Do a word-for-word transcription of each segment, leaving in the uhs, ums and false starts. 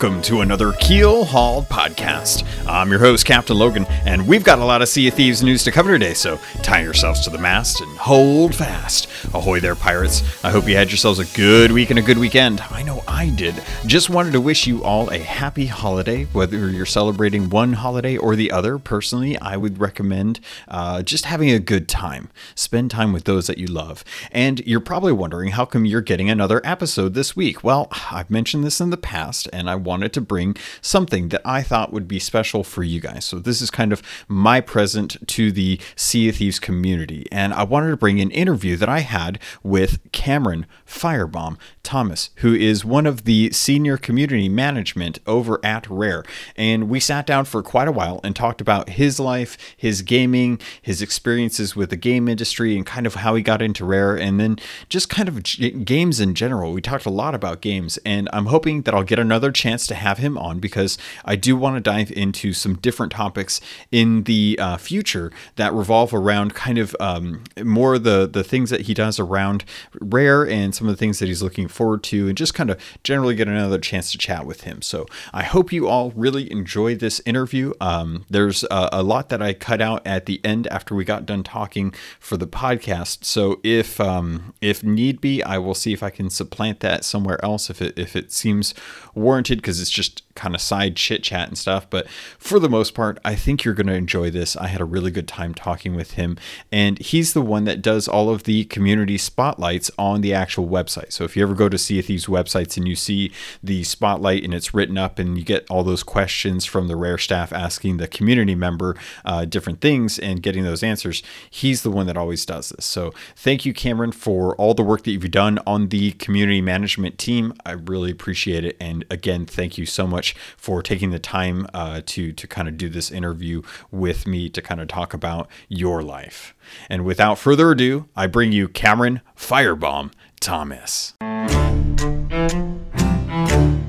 welcome to another Keel Hauled podcast. I'm your host, Captain Logan, and we've got a lot of Sea of Thieves news to cover today, so tie yourselves to the mast and hold fast. Ahoy there, pirates. I hope you had yourselves a good week and a good weekend. I know I did. Just wanted to wish you all a happy holiday, whether you're celebrating one holiday or the other. Personally, I would recommend uh, just having a good time. Spend time with those that you love. And you're probably wondering, how come you're getting another episode this week? Well, I've mentioned this in the past, and I wanted to bring something that I thought would be special for you guys. So this is kind of my present to the Sea of Thieves community, and I wanted to bring an interview that I had with Cameron Firebomb Thomas, who is one of the senior community management over at Rare, and we sat down for quite a while and talked about his life, his gaming, his experiences with the game industry, and kind of how he got into Rare, and then just kind of g- games in general. We talked a lot about games, and I'm hoping that I'll get another chance to have him on, because I do want to dive into some different topics in the uh, future that revolve around kind of um, more the, the things that he does around Rare and some of the things that he's looking forward to, and just kind of generally get another chance to chat with him. So I hope you all really enjoyed this interview. Um, there's a, a lot that I cut out at the end after we got done talking for the podcast. So if um, if need be, I will see if I can supplant that somewhere else if it, if it seems warranted, because it's just kind of side chit chat and stuff. But for the most part, I think you're going to enjoy this. I had a really good time talking with him, and he's the one that does all of the community spotlights on the actual website. So if you ever go to Sea of Thieves websites and you see the spotlight and it's written up and you get all those questions from the Rare staff asking the community member uh, different things and getting those answers, he's the one that always does this. So thank you, Cameron, for all the work that you've done on the community management team. I really appreciate it. And again, thank you so much for taking the time uh, to to kind of do this interview with me to kind of talk about your life. And without further ado, I bring you Cameron Firebomb Thomas.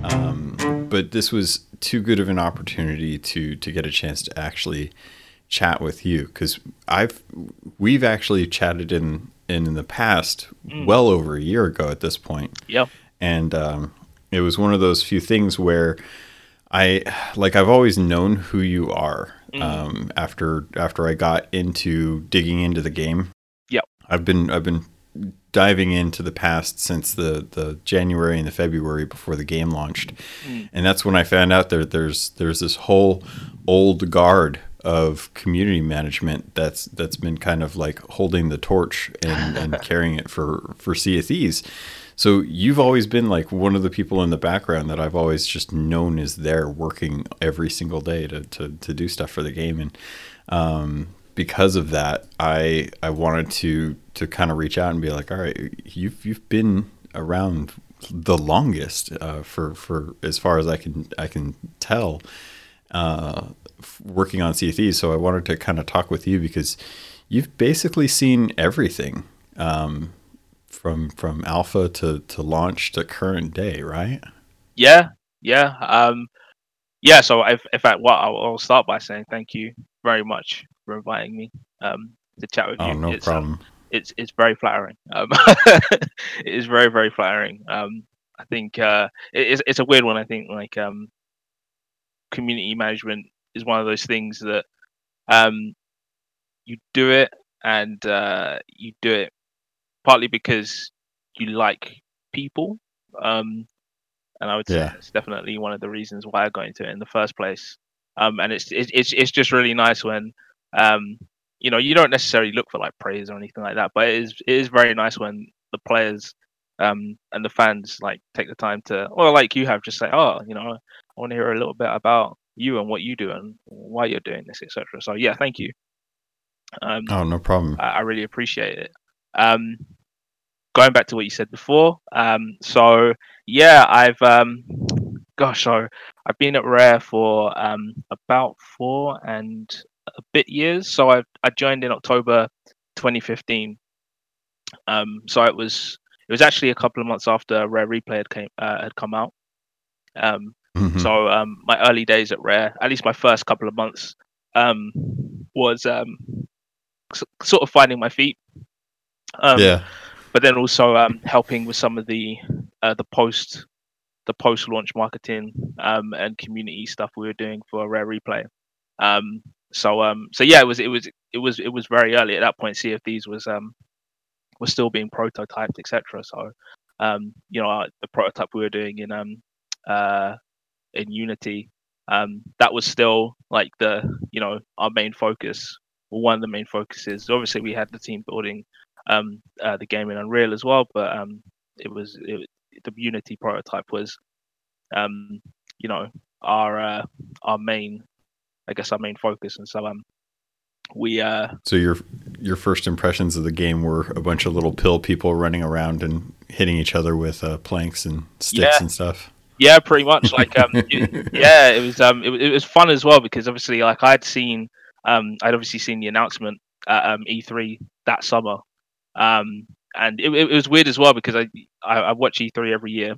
Um, but this was too good of an opportunity to to get a chance to actually chat with you, because I've we've actually chatted in in, in the past, mm. well over a year ago at this point. Yep. And um, it was one of those few things where I, like, I've always known who you are. Mm. Um, after after I got into digging into the game, yeah, I've been I've been diving into the past since the, the January and the February before the game launched, mm. and that's when I found out there there's there's this whole old guard of community management that's that's been kind of like holding the torch and, and carrying it for for Sea of Thieves. So you've always been like one of the people in the background that I've always just known is there working every single day to to, to do stuff for the game. And um, because of that, I I wanted to to kind of reach out and be like, all right, you've you've been around the longest uh, for for as far as I can I can tell uh, working on Sea of Thieves. So I wanted to kind of talk with you because you've basically seen everything. Um, From from alpha to, to launch to current day, right? Yeah, yeah, um, yeah. So, I've, in fact, well, I'll, I'll start by saying thank you very much for inviting me um, to chat with oh, you. Oh, no it's, problem. Um, it's it's very flattering. Um, it is very very flattering. Um, I think uh, it's it's a weird one. I think like um, community management is one of those things that um, you do it and uh, you do it. Partly because you like people, um, and I would say yeah. that's definitely one of the reasons why I got into it in the first place. Um, and it's it's it's just really nice when um, you know, you don't necessarily look for like praise or anything like that, but it is it is very nice when the players um, and the fans like take the time to, or like you have, just say, oh, you know, I want to hear a little bit about you and what you do and why you're doing this, et cetera. So yeah, thank you. Um, oh, no problem. I, I really appreciate it. Um, Going back to what you said before, um, so yeah, I've um, gosh, so I've been at Rare for um, about four and a bit years. So I I joined in October twenty fifteen. Um, so it was it was actually a couple of months after Rare Replay had came uh, had come out. Um, mm-hmm. So um, my early days at Rare, at least my first couple of months, um, was um, so, sort of finding my feet. Um, yeah. But then also um, helping with some of the uh, the post the post-launch marketing um, and community stuff we were doing for Rare Replay. Um, so um, so yeah, it was it was it was it was very early at that point. Sea of Thieves was um, was still being prototyped, et cetera. So um, you know, the prototype we were doing in um uh in Unity, um, that was still like the you know our main focus. Well, one of the main focuses. Obviously, we had the team building um, uh, the game in Unreal as well, but um, it was it, the Unity prototype was, um, you know, our uh, our main, I guess, our main focus. And so um, we. Uh, so your your first impressions of the game were a bunch of little pill people running around and hitting each other with uh, planks and sticks yeah. and stuff. Yeah, pretty much. Like, um, it, yeah, it was um, it, it was fun as well because obviously, like, I'd seen. Um, I'd obviously seen the announcement at um, E three that summer, um, and it, it was weird as well because I I, I watch E three every year.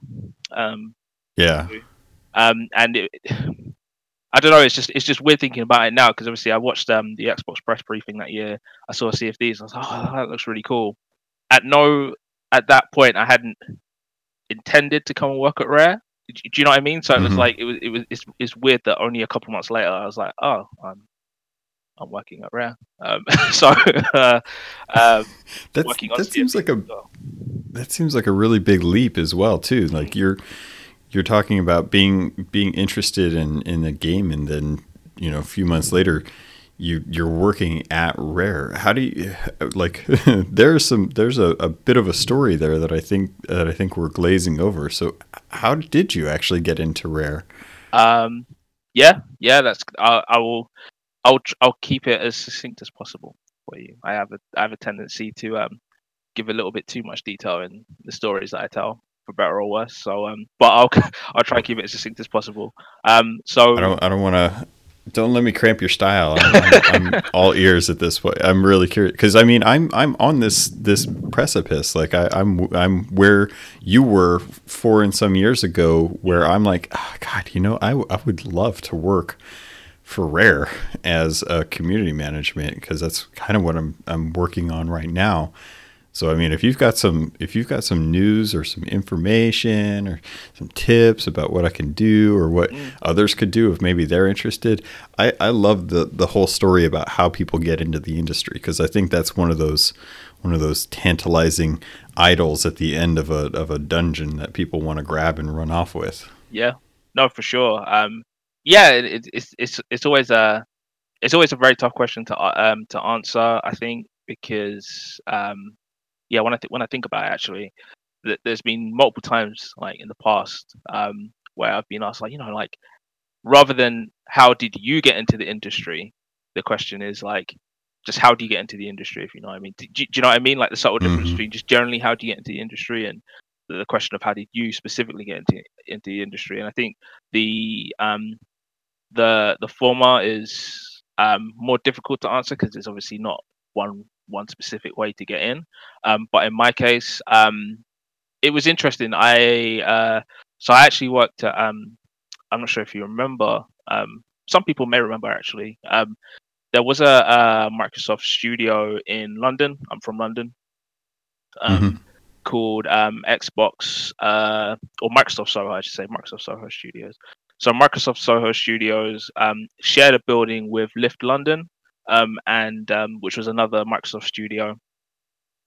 Um, yeah. Um, and it, I don't know. It's just it's just weird thinking about it now because obviously I watched um, the Xbox press briefing that year. I saw Sea of Thieves and I was like, oh, that looks really cool. At no at that point I hadn't intended to come and work at Rare. Do, do you know what I mean? So it mm-hmm. was like it was it was it's, it's weird that only a couple months later I was like, oh. I'm, I'm working at Rare, um, so uh, um, working on that seems like a well. that seems like a really big leap as well too. Like mm-hmm. you're you're talking about being being interested in in the game, and then you know a few months later you you're working at Rare. How do you like? there's some there's a, a bit of a story there that I think that I think we're glazing over. So how did you actually get into Rare? Um, yeah, yeah, that's I, I will. I'll I'll keep it as succinct as possible for you. I have a I have a tendency to um, give a little bit too much detail in the stories that I tell, for better or worse. So, um, but I'll I'll try and keep it as succinct as possible. Um, so I don't I don't want to don't let me cramp your style. I'm, I'm, I'm all ears at this point. I'm really curious because I mean I'm I'm on this this precipice. Like I, I'm I'm where you were four and some years ago, where I'm like, oh, God, you know, I I would love to work for Rare as a community management because that's kind of what I'm I'm working on right now. So I mean, if you've got some if you've got some news or some information or some tips about what I can do or what mm. others could do if maybe they're interested, I, I love the the whole story about how people get into the industry because I think that's one of those one of those tantalizing idols at the end of a of a dungeon that people want to grab and run off with. Yeah, no, for sure. Um, Yeah, it, it's it's it's always a it's always a very tough question to um to answer. I think because um yeah when I th- when I think about it actually, th- there's been multiple times like in the past um where I've been asked like you know like rather than how did you get into the industry, the question is like just how do you get into the industry if you know what I mean. Do, do you know what I mean? Like the subtle difference mm-hmm. between just generally how do you get into the industry and the question of how did you specifically get into into the industry. And I think the um. The the former is um, more difficult to answer because there's obviously not one one specific way to get in. Um, but in my case, um, it was interesting. I uh, so I actually worked at. Um, I'm not sure if you remember. Um, some people may remember actually. Um, there was a, a Microsoft studio in London. I'm from London. Um, mm-hmm. Called um, Xbox uh, or Microsoft Soho. I should say Microsoft Soho Studios. So Microsoft Soho Studios um, shared a building with Lyft London, um, and um, which was another Microsoft studio.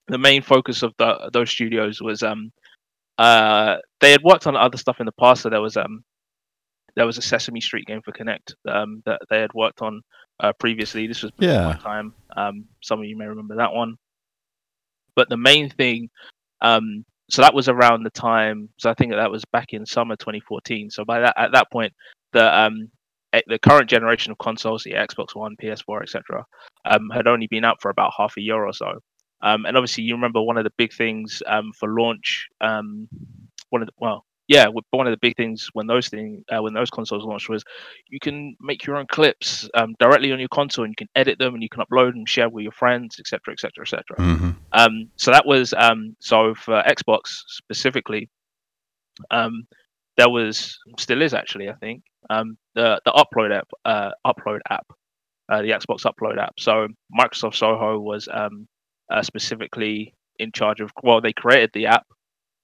The main focus of the, those studios was um, uh, they had worked on other stuff in the past. So there was um, there was a Sesame Street game for Kinect um, that they had worked on uh, previously. This was before yeah. my time. Um, some of you may remember that one. But the main thing. Um, So that was around the time. So I think that was back in summer twenty fourteen. So by that at that point, the um the current generation of consoles, the Xbox One, P S four, et cetera, um, had only been out for about half a year or so. Um, and obviously, you remember one of the big things um for launch. Um, one of the, well, yeah, one of the big things when those thing uh, when those consoles launched was you can make your own clips um directly on your console and you can edit them and you can upload and share with your friends, et cetera, et cetera, et cetera. Um, so that was um, so for Xbox specifically. Um, there was still is actually I think um, the the Upload app, uh, Upload app, uh, the Xbox Upload app. So Microsoft Soho was um, uh, specifically in charge of. Well, they created the app,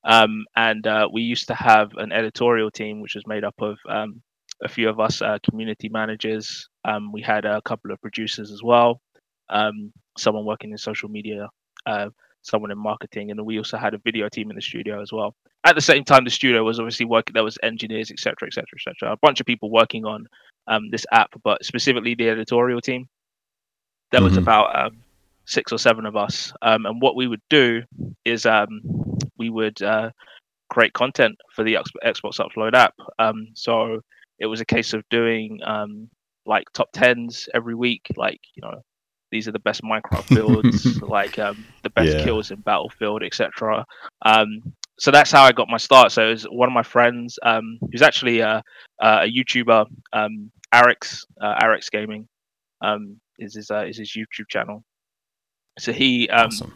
Um, and uh, we used to have an editorial team, which was made up of um, a few of us uh, community managers. Um, we had a couple of producers as well, um, someone working in social media, uh, someone in marketing, and then we also had a video team in the studio as well. At the same time, the studio was obviously working. There was engineers, et cetera, et cetera, et cetera. A bunch of people working on um, this app, but specifically the editorial team. There was mm-hmm. about um, six or seven of us, um, and what we would do is um, we would uh, create content for the X- Xbox Upload app. Um, so it was a case of doing um, like top tens every week, like, you know, these are the best Minecraft builds, like um, the best yeah. kills in Battlefield, et cetera. Um, so that's how I got my start. So it was one of my friends um, who's actually a, a YouTuber, um, Arix, uh, Arix Gaming. Um, is his uh, is his YouTube channel. So he um awesome.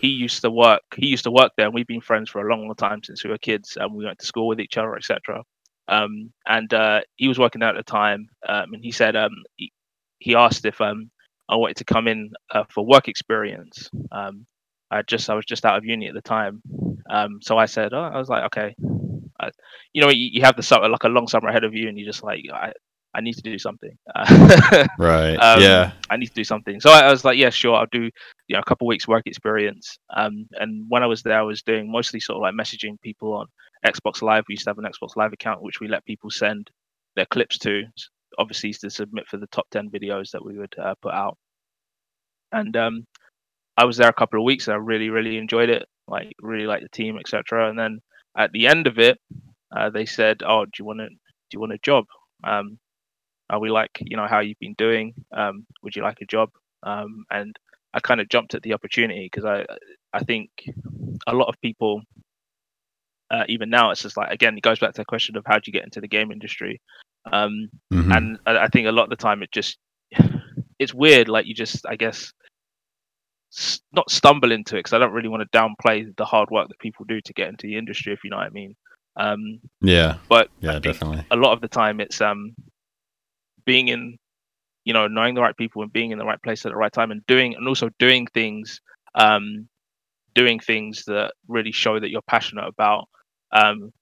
he used to work he used to work there, and we've been friends for a long long time since we were kids, and we went to school with each other, et cetera. Um and uh, he was working there at the time, um, and he said um he, he asked if um I wanted to come in uh, for work experience. Um I just I was just out of uni at the time, um so I said oh, I was like okay, I, you know you, you have the summer, like a long summer ahead of you, and you just like I. I need to do something. Uh, right. Um, yeah. I need to do something. So I, I was like, yeah, sure. I'll do, you know, a couple of weeks work experience. Um, and when I was there, I was doing mostly sort of like messaging people on Xbox Live. We used to have an Xbox Live account, which we let people send their clips to, obviously to submit for the top ten videos that we would uh, put out. And um, I was there a couple of weeks, and I really, really enjoyed it. Like, really liked the team, et cetera. And then at the end of it, uh, they said, "Oh, do you want to? Do you want a job? Um, Uh, we like, you know, how you've been doing. Um, would you like a job?" Um, and I kind of jumped at the opportunity, because I, I think a lot of people, uh, even now, it's just like, again, it goes back to the question of how do you get into the game industry? Um, mm-hmm. And I, I think a lot of the time it just, it's weird. Like you just, I guess, s- not stumble into it, because I don't really want to downplay the hard work that people do to get into the industry, if you know what I mean. Um, yeah. But yeah, definitely. A lot of the time it's, um, being in, you know, knowing the right people and being in the right place at the right time, and doing, and also doing things, um, doing things that really show that you're passionate about um,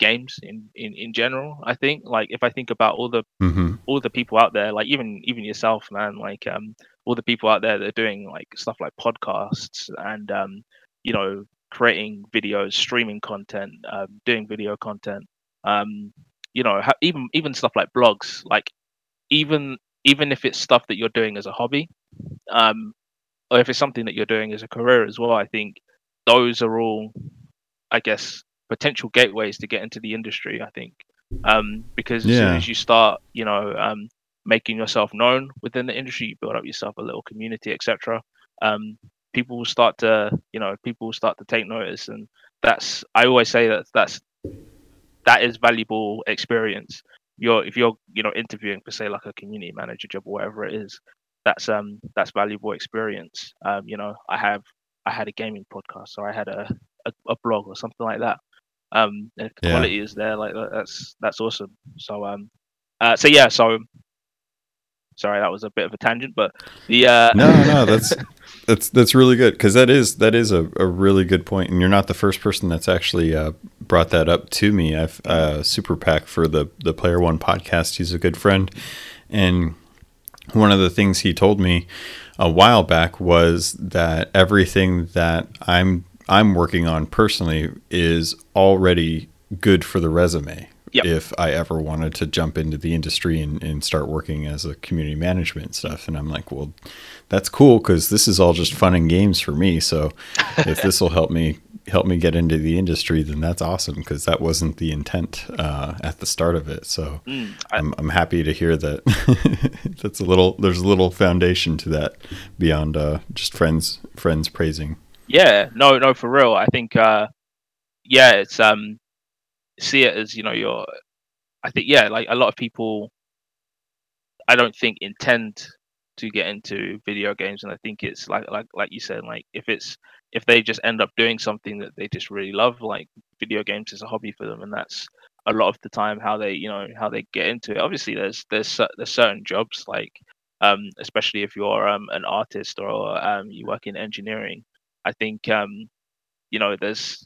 games in, in, in general. I think, like, if I think about all the mm-hmm. all the people out there, like even even yourself, man, like um, all the people out there that are doing like stuff like podcasts and um, you know, creating videos, streaming content, uh, doing video content, um, you know, ha- even even stuff like blogs, like. Even even if it's stuff that you're doing as a hobby, um, or if it's something that you're doing as a career as well, I think those are all, I guess, potential gateways to get into the industry, I think. Um, because as yeah. soon as you start, you know, um, making yourself known within the industry, you build up yourself a little community, et cetera. Um, people will start to, you know, people will start to take notice. And that's, I always say that that's, that is valuable experience. You're, if you're, you know, interviewing for, say, like a community manager job or whatever it is, that's um that's valuable experience. Um, you know, I have I had a gaming podcast, or I had a, a, a blog or something like that. Um, and if the yeah. quality is there, like that's that's awesome. So um, uh, so yeah, so sorry that was a bit of a tangent, but the uh, no, no, that's that's that's really good, because that is that is a, a really good point, and you're not the first person that's actually uh. brought that up to me. I've uh super PAC for the the Player One podcast. He's a good friend, and one of the things he told me a while back was that everything that I'm I'm working on personally is already good for the resume. Yep. If I ever wanted to jump into the industry and, and start working as a community management stuff. And I'm like, well, that's cool, because this is all just fun and games for me. So if this will help me help me get into the industry, then that's awesome, because that wasn't the intent uh, at the start of it. So mm, I, I'm, I'm happy to hear that. that's a little there's a little foundation to that beyond uh, just friends friends praising. Yeah, no, no, for real. I think, uh, yeah, it's. Um... see it as, you know, your I think yeah like a lot of people I don't think intend to get into video games, and I think it's like like like you said, like if it's if they just end up doing something that they just really love, like video games is a hobby for them, and that's a lot of the time how they you know how they get into it. Obviously there's there's there's certain jobs, like um especially if you're um an artist or um you work in engineering. I think um you know there's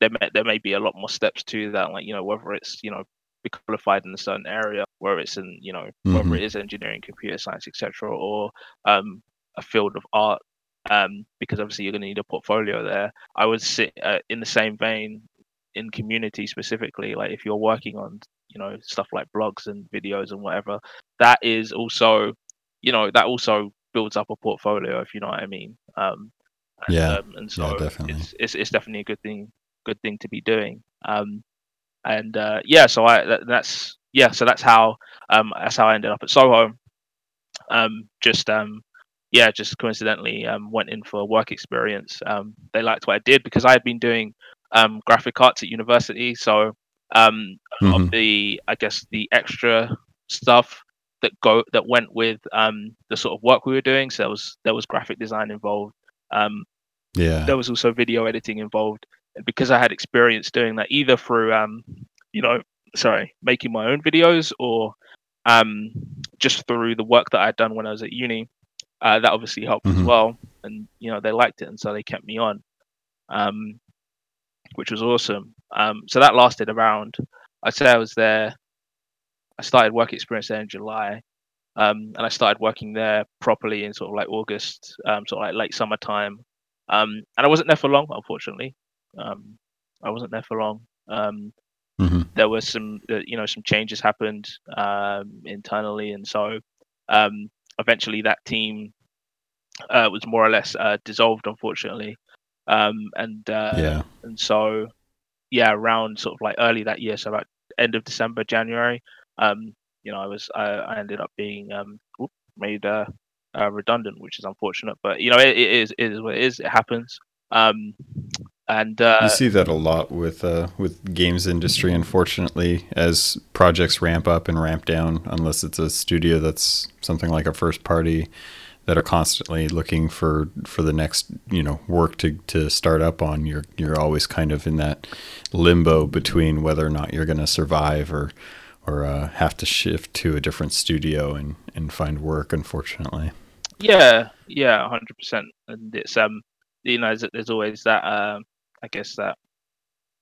there may, there may be a lot more steps to that, like, you know, whether it's, you know, be qualified in a certain area, whether it's in, you know, mm-hmm. whether it is engineering, computer science, et cetera, or um, a field of art, um, because obviously you're going to need a portfolio there. I would sit uh, in the same vein in community specifically, like if you're working on, you know, stuff like blogs and videos and whatever, that is also, you know, that also builds up a portfolio, if you know what I mean. Um, and, yeah, um, and so yeah, definitely. It's, it's it's definitely a good thing, good thing to be doing. Um, and uh, yeah, so I that, that's yeah, so that's how um that's how I ended up at Soho. Um, just um, yeah, just coincidentally um went in for a work experience. Um, they liked what I did because I had been doing um graphic arts at university, so um mm-hmm. of the I guess the extra stuff that go that went with um the sort of work we were doing. So there was there was graphic design involved. Um, yeah. There was also video editing involved, and because I had experience doing that either through, um, you know, sorry, making my own videos or um, just through the work that I'd done when I was at uni. Uh, that obviously helped mm-hmm. as well, and you know they liked it, and so they kept me on, um, which was awesome. Um, so that lasted around. I'd say I was there. I started work experience there in July. Um, and I started working there properly in sort of like August, um, sort of like late summertime. Um, and I wasn't there for long, unfortunately. Um, I wasn't there for long. Um, mm-hmm. There were some, uh, you know, some changes happened um, internally. And so um, eventually that team uh, was more or less uh, dissolved, unfortunately. Um, and uh, yeah. and so, yeah, around sort of like early that year, so about end of December, January, um, you know, I was I, I ended up being um, made uh, uh, redundant, which is unfortunate. But you know, it, it is it is what it is. It happens. Um, and uh, you see that a lot with uh, with games industry, unfortunately, as projects ramp up and ramp down. Unless it's a studio that's something like a first party, that are constantly looking for, for the next you know work to, to start up on. You're you're always kind of in that limbo between whether or not you're going to survive or. or uh, have to shift to a different studio and, and find work, unfortunately. Yeah, yeah, one hundred percent. And it's, um, you know, there's, there's always that, um, I guess that,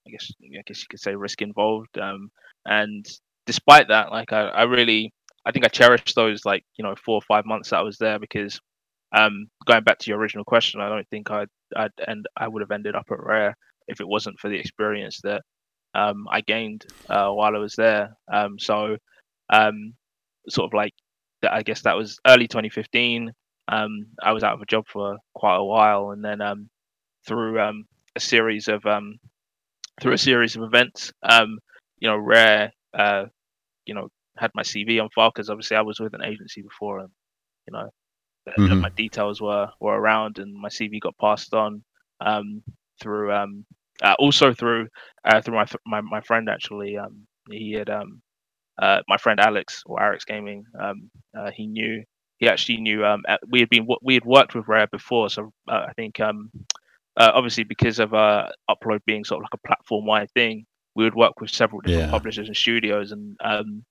I guess I guess you could say risk involved. Um, and despite that, like, I, I really, I think I cherish those, like, you know, four or five months that I was there because um, going back to your original question, I don't think I'd, I'd end, I would have ended up at Rare if it wasn't for the experience that Um, I gained uh, while I was there. Um, so, um, sort of like, I guess that was early twenty fifteen. Um, I was out of a job for quite a while, and then um, through um, a series of um, through a series of events, um, you know, Rare, uh, you know, had my C V on file because obviously I was with an agency before, and you know, mm-hmm. and my details were were around, and my C V got passed on um, through. Um, Uh, also through uh, through my, th- my my friend actually, um, he had um, uh, my friend Alex or Arix Gaming. Um, uh, he knew he actually knew um, we had been we had worked with Rare before, so uh, I think um, uh, obviously because of uh, Upload being sort of like a platform wide thing, we would work with several different yeah. publishers and studios, and um,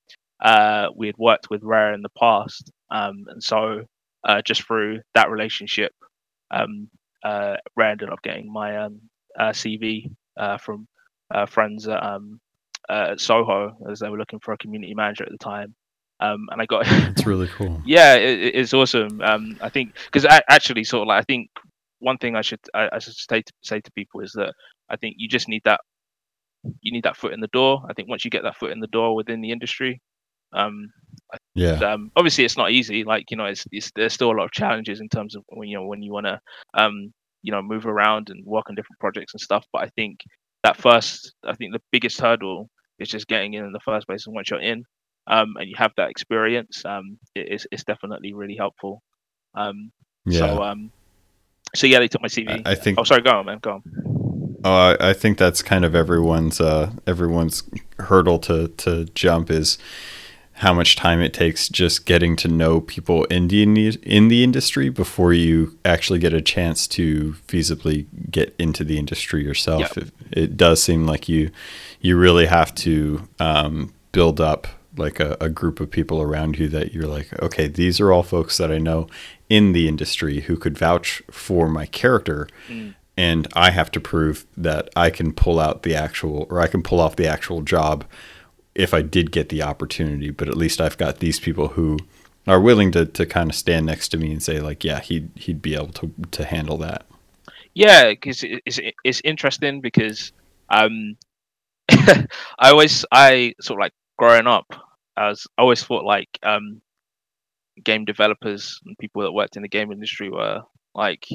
uh, we had worked with Rare in the past, um, and so uh, just through that relationship, um, uh, Rare ended up getting my. Um, Uh, C V uh, from uh, friends at, um, uh, at Soho, as they were looking for a community manager at the time, um, and I got. It's really cool. Yeah, it, it's awesome. Um, I think because actually, sort of like I think one thing I should I, I should say to, say to people is that I think you just need that you need that foot in the door. I think once you get that foot in the door within the industry, um, yeah. Um, obviously, it's not easy. Like you know, it's, it's there's still a lot of challenges in terms of when you know when you want to. Um, you know, move around and work on different projects and stuff. But I think that first, I think the biggest hurdle is just getting in in the first place. And once you're in um, and you have that experience, um, it, it's, it's definitely really helpful. Um, yeah. So, um, so yeah, they took my C V. I, I think. Oh, sorry, go on, man, go on. Uh, I think that's kind of everyone's uh, everyone's hurdle to to jump is. How much time it takes just getting to know people in the in the industry before you actually get a chance to feasibly get into the industry yourself. Yep. It, it does seem like you you really have to um, build up like a, a group of people around you that you're like, okay, these are all folks that I know in the industry who could vouch for my character. Mm. and I have to prove that I can pull out the actual, or I can pull off the actual job if I did get the opportunity. But at least I've got these people who are willing to, to kind of stand next to me and say, like, yeah, he'd, he'd be able to, to handle that. Yeah, because it's, it's interesting because um, I always, I sort of like growing up, I, was, I always thought like um, game developers and people that worked in the game industry were like,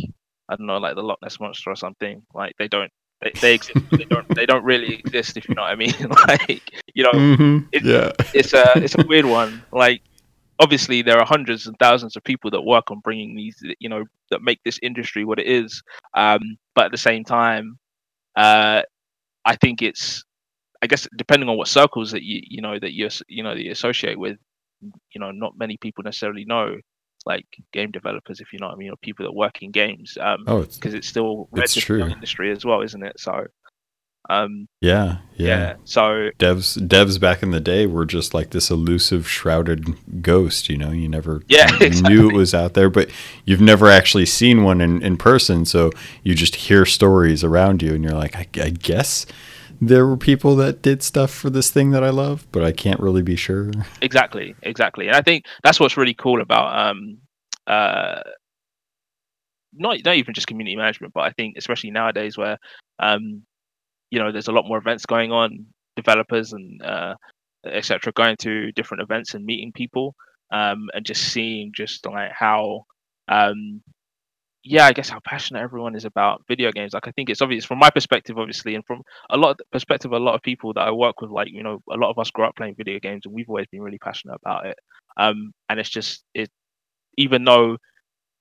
I don't know, like the Loch Ness Monster or something. Like they don't, they, they exist, but they don't, they don't really exist, if you know what I mean. Like, you know, mm-hmm. it, yeah. it's a, it's a weird one. Like, obviously, there are hundreds and thousands of people that work on bringing these, you know, that make this industry what it is. Um, but at the same time, uh, I think it's, I guess, depending on what circles that you, you know, that you, you know, that you associate with, you know, not many people necessarily know, like game developers, if you know what I mean, or people that work in games. Um, oh, it's because it's still it's true industry as well, isn't it? So. Um, yeah, yeah, yeah. So devs, devs back in the day were just like this elusive, shrouded ghost. You know, you never yeah, exactly. knew it was out there, but you've never actually seen one in, in person. So you just hear stories around you, and you're like, I, I guess there were people that did stuff for this thing that I love, but I can't really be sure. Exactly, exactly. And I think that's what's really cool about um, uh, not not even just community management, but I think especially nowadays where um. you know, there's a lot more events going on, developers and uh, et cetera, going to different events and meeting people um, and just seeing just like how, um, yeah, I guess how passionate everyone is about video games. Like, I think it's obvious from my perspective, obviously, and from a lot of the perspective, a lot of people that I work with, like, you know, a lot of us grew up playing video games and we've always been really passionate about it. Um, and it's just, it, even though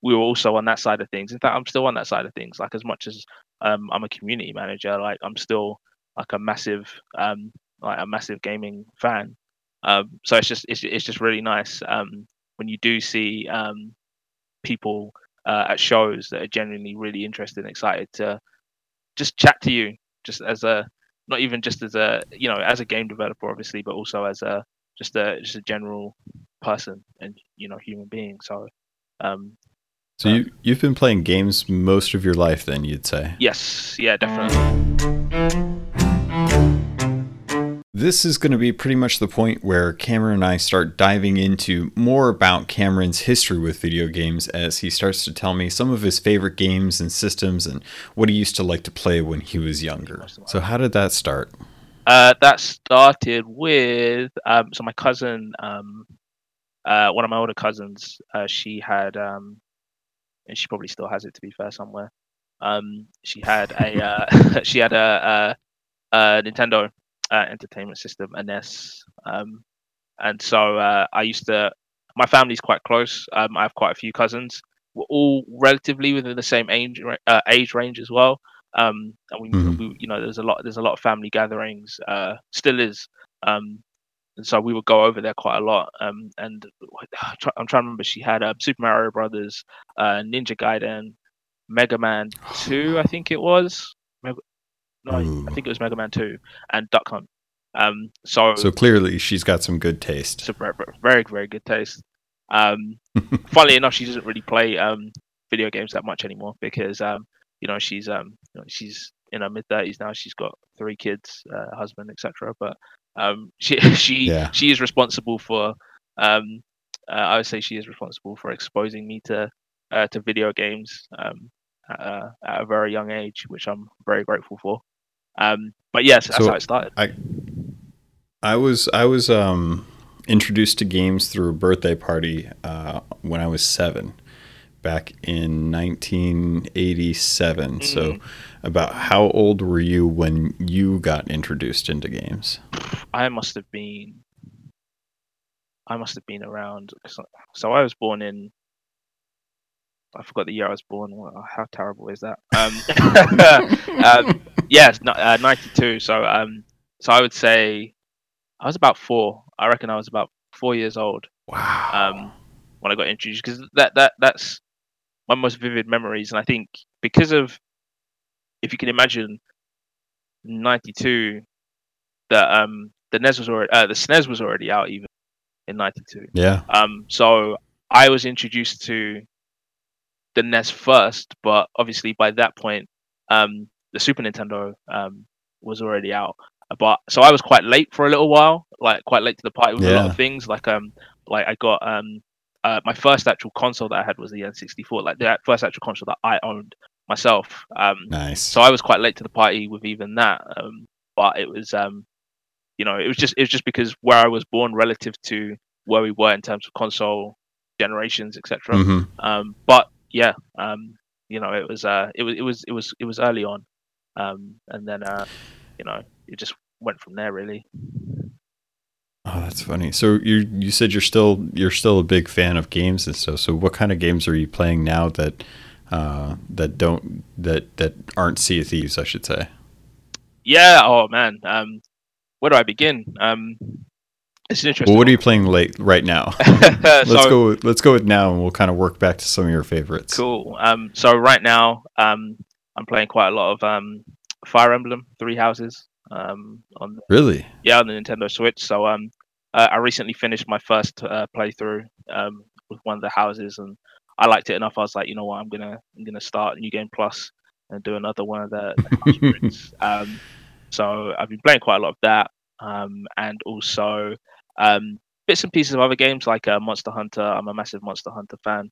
we were also on that side of things, in fact, I'm still on that side of things, like as much as, Um, I'm a community manager. Like I'm still like a massive, um, like a massive gaming fan. Um, so it's just it's it's just really nice um, when you do see um, people uh, at shows that are genuinely really interested and excited to just chat to you, just as a not even just as a you know as a game developer obviously, but also as a just a just a general person and you know human being. So. Um, So you, you've been playing games most of your life then, you'd say? Yes, yeah, definitely. This is going to be pretty much the point where Cameron and I start diving into more about Cameron's history with video games as he starts to tell me some of his favorite games and systems and what he used to like to play when he was younger. So how did that start? Uh, that started with, um, so my cousin, um, uh, one of my older cousins, uh, she had... Um, and she probably still has it to be fair somewhere. Um, she had a uh, she had a, a, a Nintendo uh, Entertainment System, N E S, um, and so uh, I used to. My family's quite close. Um, I have quite a few cousins. We're all relatively within the same age uh, age range as well. Um, and we, mm-hmm. we, you know, there's a lot there's a lot of family gatherings. Uh, still is. Um, and so we would go over there quite a lot. Um, and I'm trying to remember, she had uh, Super Mario Brothers, uh, Ninja Gaiden, Mega Man two, I think it was. Mega- no, Ooh. I think it was Mega Man two and Duck Hunt. Um, so so clearly she's got some good taste. Super, very, very good taste. Um, funnily enough, she doesn't really play um, video games that much anymore because um, you know she's um, you know, she's in her mid thirties now. She's got three kids, uh, husband, et cetera. But Um, she she yeah. she is responsible for. Um, uh, I would say she is responsible for exposing me to uh, to video games um, at, uh, at a very young age, which I'm very grateful for. Um, but yes, that's so how it started. I I was I was um, introduced to games through a birthday party uh, when I was seven, back in nineteen eighty-seven. Mm. So, about how old were you when you got introduced into games? I must have been, I must have been around. So I was born in, I forgot the year I was born. How terrible is that? Um, um, yes, uh, ninety-two. So, um, so I would say I was about four. I reckon I was about four years old. Wow. Um, when I got introduced, because that that that's my most vivid memories, and I think because of, if you can imagine, ninety-two. That um the N E S was already uh, the S N E S was already out even in ninety-two. Yeah. Um. So I was introduced to the N E S first, but obviously by that point um, the Super Nintendo um, was already out. But so I was quite late for a little while, like quite late to the party with yeah. a lot of things. Like um, like I got um, uh, my first actual console that I had was the N sixty-four, like the first actual console that I owned myself. Um, nice. So I was quite late to the party with even that. Um, but it was, um, you know, it was just it was just because where I was born relative to where we were in terms of console generations, et cetera. Mm-hmm. Um, but yeah, um, you know, it was uh, it was it was it was it was early on, um, and then uh, you know. It just went from there, really. Oh, that's funny. So you you said you're still you're still a big fan of games and stuff. So what kind of games are you playing now that uh, that don't that that aren't Sea of Thieves, I should say? Yeah. Oh man. Um, where do I begin? Um, it's an interesting. Well, what one. Are you playing late right now? let's so, go. With, let's go with now, and we'll kind of work back to some of your favorites. Cool. Um, so right now, um, I'm playing quite a lot of um, Fire Emblem Three Houses. um on the, really yeah on the Nintendo Switch. So um uh, I recently finished my first uh, playthrough um with one of the houses, and I liked it enough. I was like, you know what, I'm gonna I'm gonna start New Game Plus and do another one of the, the house prints. Um so I've been playing quite a lot of that, um and also um bits and pieces of other games like uh, Monster Hunter. I'm a massive Monster Hunter fan.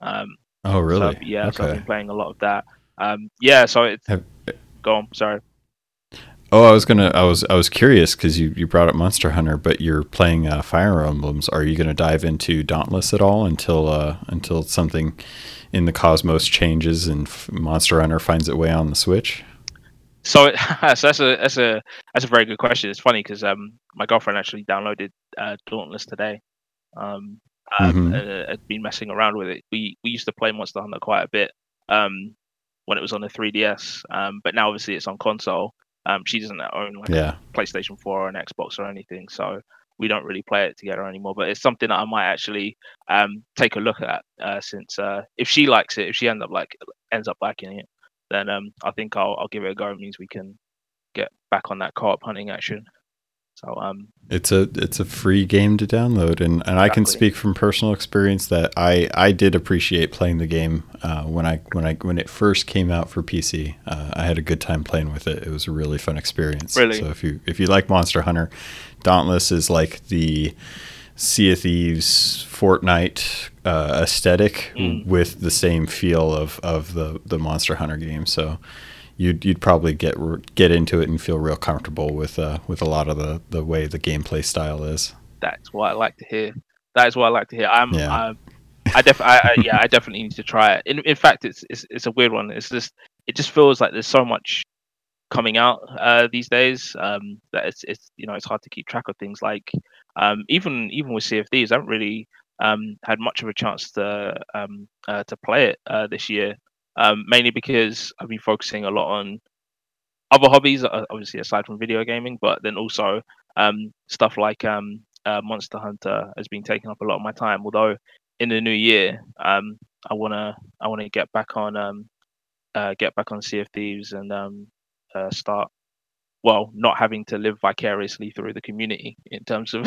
Um oh really? So, yeah, okay. So I've been playing a lot of that. Um yeah, so it, Have, go on, sorry. Oh, I was gonna. I was. I was curious because you, you brought up Monster Hunter, but you're playing uh, Fire Emblems. Are you gonna dive into Dauntless at all until uh, until something in the cosmos changes and Monster Hunter finds its way on the Switch? So, so that's a that's a that's a very good question. It's funny because um, my girlfriend actually downloaded uh, Dauntless today. Um, mm-hmm. I've, I've been messing around with it. We we used to play Monster Hunter quite a bit um, when it was on the three D S, um, but now obviously it's on console. Um, she doesn't own like yeah. a PlayStation four or an Xbox or anything, so we don't really play it together anymore. But it's something that I might actually um, take a look at, uh, since uh, if she likes it, if she ends up like ends up liking it, then um, I think I'll I'll give it a go. It means we can get back on that co-op hunting action. So um, it's a it's a free game to download, and, and exactly. I can speak from personal experience that I, I did appreciate playing the game uh, when I when I when it first came out for P C. Uh, I had a good time playing with it. It was a really fun experience. Really? So if you if you like Monster Hunter, Dauntless is like the Sea of Thieves Fortnite uh, aesthetic mm. with the same feel of, of the, the Monster Hunter game. So. You'd you'd probably get get into it and feel real comfortable with uh, with a lot of the, the way the gameplay style is. That's what I like to hear. That is what I like to hear. I'm, yeah. I'm I def I, I, yeah I definitely need to try it. In in fact, it's it's it's a weird one. It's just it just feels like there's so much coming out uh, these days um, that it's it's you know it's hard to keep track of things. Like um, even even with Sea of Thieves, I haven't really um, had much of a chance to um, uh, to play it uh, this year. Um, mainly because I've been focusing a lot on other hobbies, obviously aside from video gaming, but then also um, stuff like um, uh, Monster Hunter has been taking up a lot of my time. Although in the new year, um, I wanna I wanna get back on um, uh, get back on Sea of Thieves and um, uh, start. Well, not having to live vicariously through the community in terms of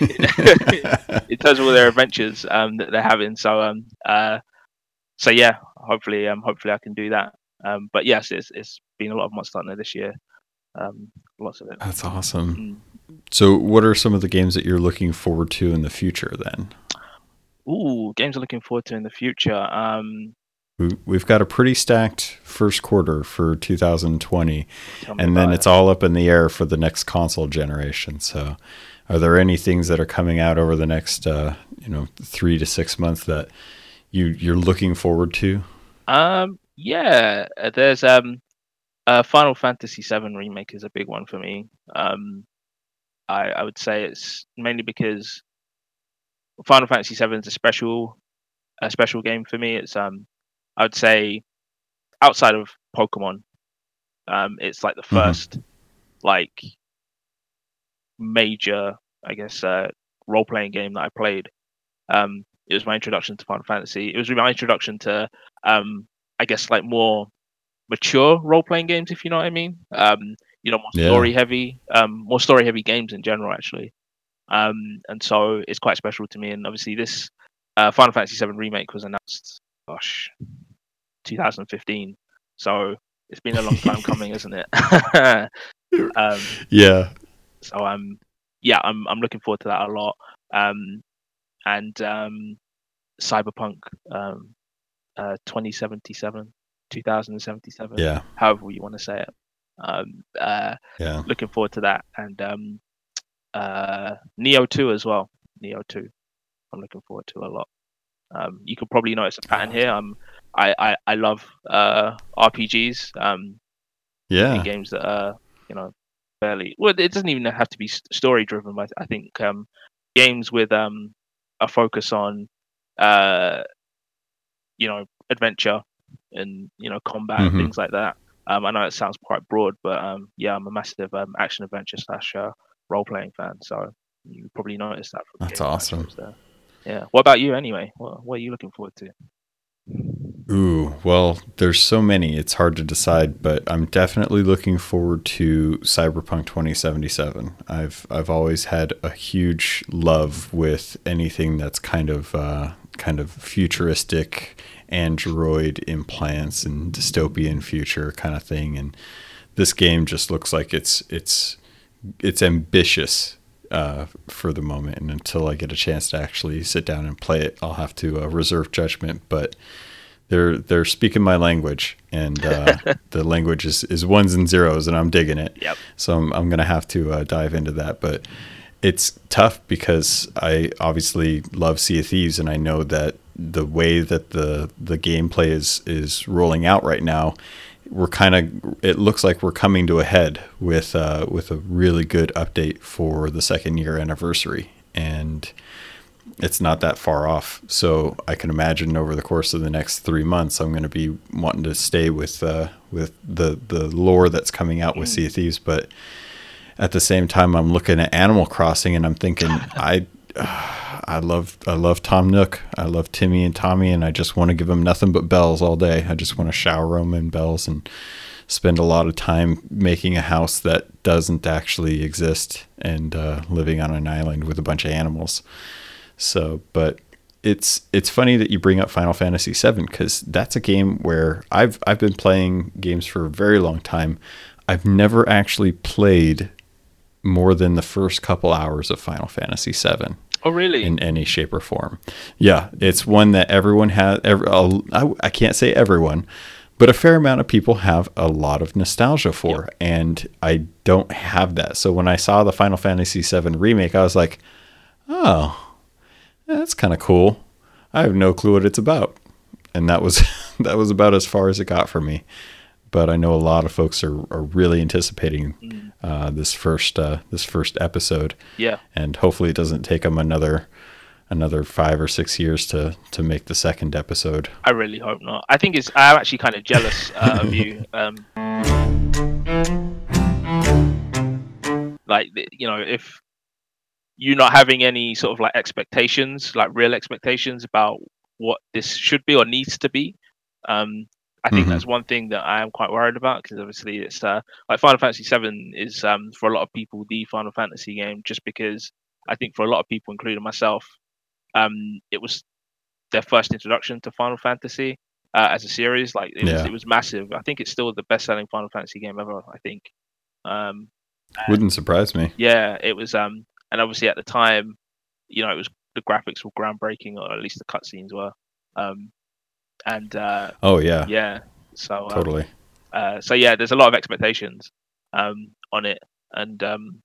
in terms of all their adventures um, that they're having. So. Um, uh, So yeah, hopefully, um, hopefully I can do that. Um, but yes, it's it's been a lot of Monster Hunter this year, um, lots of it. That's awesome. Mm. So, what are some of the games that you're looking forward to in the future then? Ooh, games I'm looking forward to in the future. Um, we, we've got a pretty stacked first quarter for two thousand twenty, and then it's it. all up in the air for the next console generation. So, are there any things that are coming out over the next, uh, you know, three to six months that? You you're looking forward to? Um, yeah, there's um, uh, Final Fantasy seven Remake is a big one for me. Um, I I would say it's mainly because Final Fantasy seven is a special a special game for me. It's um, I would say outside of Pokemon, um, it's like the first mm-hmm. like major, I guess, uh, role playing game that I played. Um. It was my introduction to Final Fantasy. It was my introduction to, um, I guess, like more mature role-playing games, if you know what I mean. Um, you know, more story-heavy, yeah. um, more story-heavy games in general, actually. Um, and so it's quite special to me. And obviously, this uh, Final Fantasy seven Remake was announced, gosh, twenty fifteen. So it's been a long time coming, isn't it? um, yeah. So I'm, yeah, I'm I'm looking forward to that a lot. Um, and um, Cyberpunk um, uh, twenty seventy-seven, yeah, however you want to say it. Um, uh, yeah. Looking forward to that, and um, uh, Neo two as well. Neo two, I'm looking forward to a lot. Um, you can probably notice a pattern here. Um, I, I, I love uh, R P Gs. Um, yeah, games that are, you know, fairly well. It doesn't even have to be story driven, but I think um, games with um, a focus on uh, you know, adventure and, you know, combat, mm-hmm. and things like that. Um, I know it sounds quite broad, but um, yeah, I'm a massive um, action adventure slash uh, role playing fan. So you probably noticed that. From That's awesome. There. Yeah. What about you, anyway? What, what are you looking forward to? Ooh, well, there's so many. It's hard to decide, but I'm definitely looking forward to Cyberpunk twenty seventy-seven. I've I've always had a huge love with anything that's kind of uh, kind of futuristic, android implants and dystopian future kind of thing. And this game just looks like it's it's it's ambitious uh, for the moment. And until I get a chance to actually sit down and play it, I'll have to uh, reserve judgment. But They're they're speaking my language, and uh, the language is, is ones and zeros, and I'm digging it. Yep. So I'm I'm gonna have to uh, dive into that, but it's tough because I obviously love Sea of Thieves, and I know that the way that the the gameplay is is rolling out right now, we're kind of it looks like we're coming to a head with uh, with a really good update for the second year anniversary, and it's not that far off. So I can imagine over the course of the next three months, I'm going to be wanting to stay with uh, with the, the lore that's coming out with mm. Sea of Thieves. But at the same time, I'm looking at Animal Crossing, and I'm thinking, I uh, I love I love Tom Nook. I love Timmy and Tommy, and I just want to give them nothing but bells all day. I just want to shower them in bells and spend a lot of time making a house that doesn't actually exist and uh, living on an island with a bunch of animals. So, but it's it's funny that you bring up Final Fantasy seven, because that's a game where I've I've been playing games for a very long time. I've never actually played more than the first couple hours of Final Fantasy seven. Oh, really? In any shape or form. Yeah, it's one that everyone has. Every, I, I can't say everyone, but a fair amount of people have a lot of nostalgia for, yep. and I don't have that. So when I saw the Final Fantasy seven Remake, I was like, oh, that's kind of cool. I have no clue what it's about. And that was that was about as far as it got for me. But I know a lot of folks are, are really anticipating mm. uh, this first uh, this first episode. Yeah. And hopefully it doesn't take them another another five or six years to, to make the second episode. I really hope not. I think it's I'm actually kind of jealous uh, of you. Um, like, you know, if you not having any sort of like expectations, like real expectations about what this should be or needs to be. Um, I think mm-hmm. that's one thing that I am quite worried about, because obviously it's uh, like Final Fantasy seven is um, for a lot of people the Final Fantasy game, just because I think for a lot of people, including myself, um, it was their first introduction to Final Fantasy uh, as a series. Like it, yeah. was, it was massive. I think it's still the best-selling Final Fantasy game ever, I think. Um, Wouldn't surprise me. Yeah, it was... Um, And obviously, at the time, you know, it was the graphics were groundbreaking, or at least the cutscenes were. Um, and uh, oh yeah, yeah. So totally. Um, uh, so yeah, there's a lot of expectations um, on it, and um,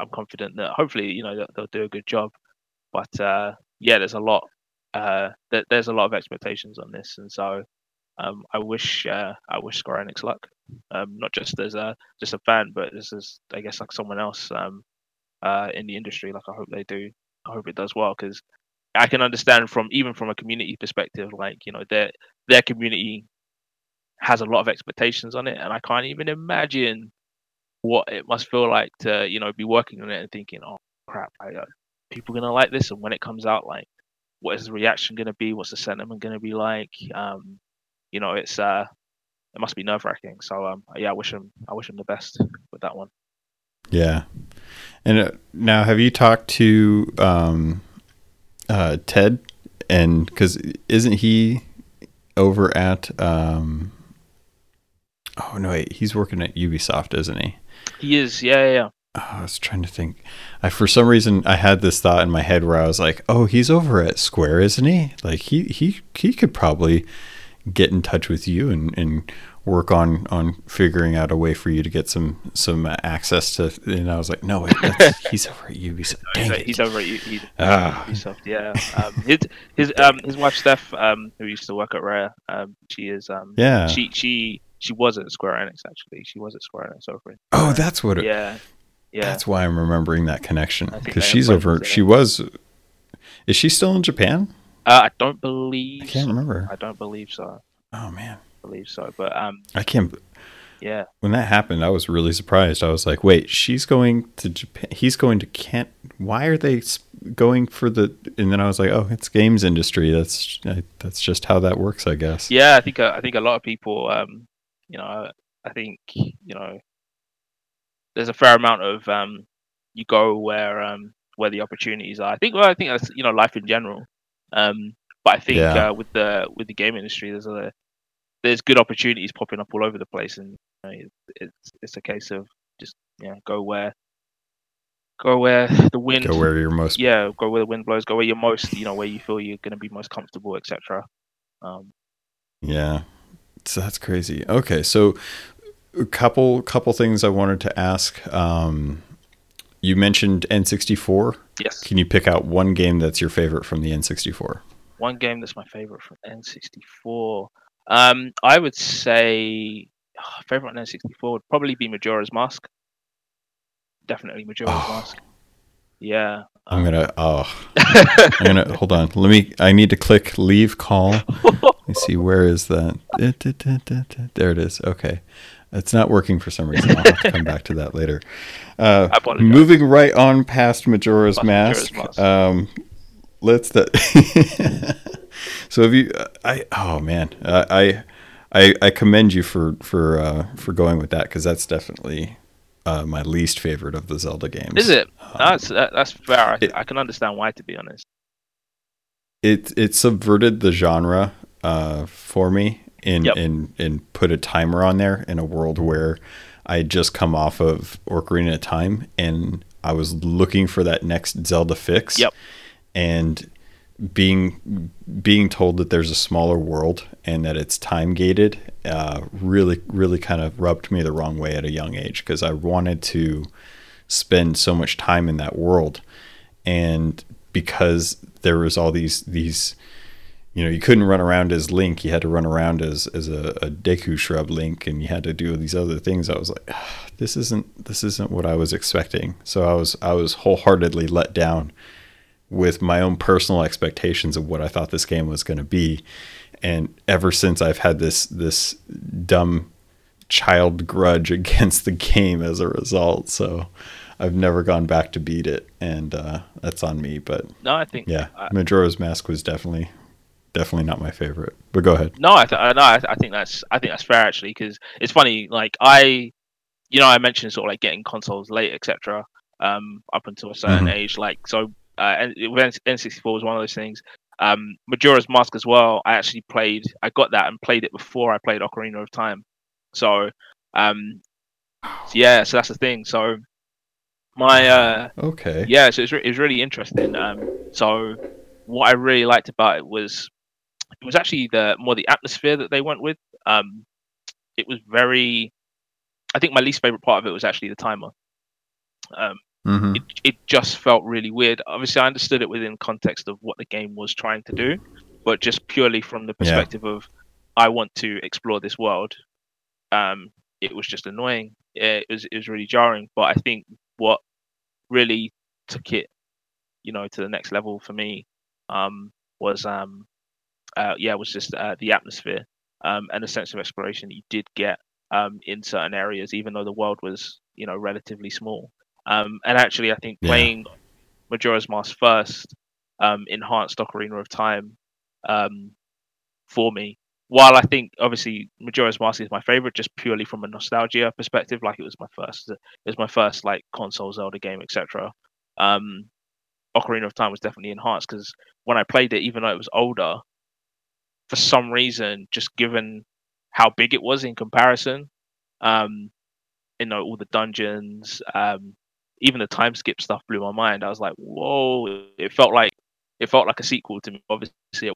I'm confident that hopefully, you know, they'll, they'll do a good job. But uh, yeah, there's a lot. Uh, th- there's a lot of expectations on this, and so um, I wish uh, I wish Square Enix luck. Um, not just as a just a fan, but just as, I guess, like someone else. Um, Uh, in the industry, like I hope they do. I hope it does well, because I can understand from even from a community perspective, like, you know, their their community has a lot of expectations on it, and I can't even imagine what it must feel like to, you know, be working on it and thinking, oh crap, I, uh, people are gonna like this, and when it comes out, like, what is the reaction gonna be? What's the sentiment gonna be like? Um, you know, it's uh, it must be nerve wracking. So um, yeah, I wish them, I wish them the best with that one. Yeah. And uh, now, have you talked to um, uh, Ted? And because isn't he over at um, Oh, no, wait. He's working at Ubisoft, isn't he? He is. Yeah, yeah, yeah. Oh, I was trying to think. I, for some reason, I had this thought in my head where I was like, oh, he's over at Square, isn't he? Like, he he, he could probably get in touch with you and, and work on, on figuring out a way for you to get some some access to... And I was like, no, wait, that's, he's over at Ubisoft. Dang it. He's over at he, ah. Ubisoft, yeah. Um, his his um his wife, Steph, um, who used to work at Rare, um, she is... Um, yeah. She... she She was at Square Enix, actually. She was at Square Enix over. Oh, that's what. It, yeah, yeah. That's why I'm remembering that connection, because she's over. She was. Is she still in Japan? Uh, I don't believe. I can't so. remember. I don't believe so. Oh man, I don't believe so, but um, I can't. Yeah. When that happened, I was really surprised. I was like, "Wait, she's going to Japan. He's going to Kent. Why are they going for the?" And then I was like, "Oh, it's games industry. That's that's just how that works, I guess." Yeah, I think I think a lot of people. Um, You know, I think, you know, there's a fair amount of um, you go where um, where the opportunities are. I think, well, I think that's, you know, life in general. Um, but I think yeah. uh, with the with the game industry, there's a there's good opportunities popping up all over the place, and you know, it's it's a case of just yeah, you know, go where go where the wind go where you're most yeah go where the wind blows, go where you're most you know where you feel you're going to be most comfortable, et cetera. Um, yeah. So that's crazy. Okay, so a couple couple things I wanted to ask. Um, you mentioned N sixty-four. Yes. Can you pick out one game that's your favorite from the N sixty-four? One game that's my favorite from N sixty-four. Um, I would say oh, favorite on N sixty-four would probably be Majora's Mask. Definitely Majora's oh. Mask. Yeah. I'm gonna. Oh, I'm gonna hold on. Let me. I need to click leave call. Let me see. Where is that? There it is. Okay, it's not working for some reason. I'll have to come back to that later. Uh, moving right on past Majora's Mask. Majora's Mask. Um, let's. That. So have you? I. Oh man. Uh, I. I. I commend you for for uh, for going with that, because that's definitely. Uh, my least favorite of the Zelda games. Is it? Um, that's that, that's fair. I, it, I can understand why, to be honest. It it subverted the genre uh, for me, and yep. and and put a timer on there in a world where I had just come off of Ocarina of Time, and I was looking for that next Zelda fix. Yep. And being being told that there's a smaller world and that it's time gated uh really really kind of rubbed me the wrong way at a young age, because I wanted to spend so much time in that world, and because there was all these these you know, you couldn't run around as Link, you had to run around as as a, a Deku Shrub Link, and you had to do these other things. I was like, this isn't this isn't what I was expecting. So I was I was wholeheartedly let down with my own personal expectations of what I thought this game was going to be. And ever since, I've had this this dumb child grudge against the game as a result. So I've never gone back to beat it, and uh, that's on me. But no, I think yeah, I, Majora's Mask was definitely definitely not my favorite. But go ahead. No, I th- no, I, th- I think that's I think that's fair, actually, because it's funny. Like I, you know, I mentioned sort of like getting consoles late, et cetera. Um, up until a certain mm-hmm. age, like so. Uh, and it was N sixty-four was one of those things. Um, Majora's Mask as well. I actually played. I got that and played it before I played Ocarina of Time. So, um, yeah. So that's the thing. So my uh, okay. Yeah. So it's re- it's really interesting. Um, so what I really liked about it was it was actually the more the atmosphere that they went with. Um, it was very. I think my least favorite part of it was actually the timer. Um. Mm-hmm. It it just felt really weird. Obviously, I understood it within context of what the game was trying to do, but just purely from the perspective yeah. of I want to explore this world, um, it was just annoying. It was it was really jarring. But I think what really took it, you know, to the next level for me, um, was um, uh, yeah, was just uh, the atmosphere, um, and the sense of exploration that you did get um in certain areas, even though the world was, you know, relatively small. Um, and actually, I think playing yeah. Majora's Mask first um, enhanced Ocarina of Time um, for me. While I think, obviously, Majora's Mask is my favorite, just purely from a nostalgia perspective. Like it was my first, it was my first like console Zelda game, et cetera. Um, Ocarina of Time was definitely enhanced because when I played it, even though it was older, for some reason, just given how big it was in comparison, Um, you know, all the dungeons, um, even the time skip stuff blew my mind. I was like, whoa, it felt like it felt like a sequel to me, obviously.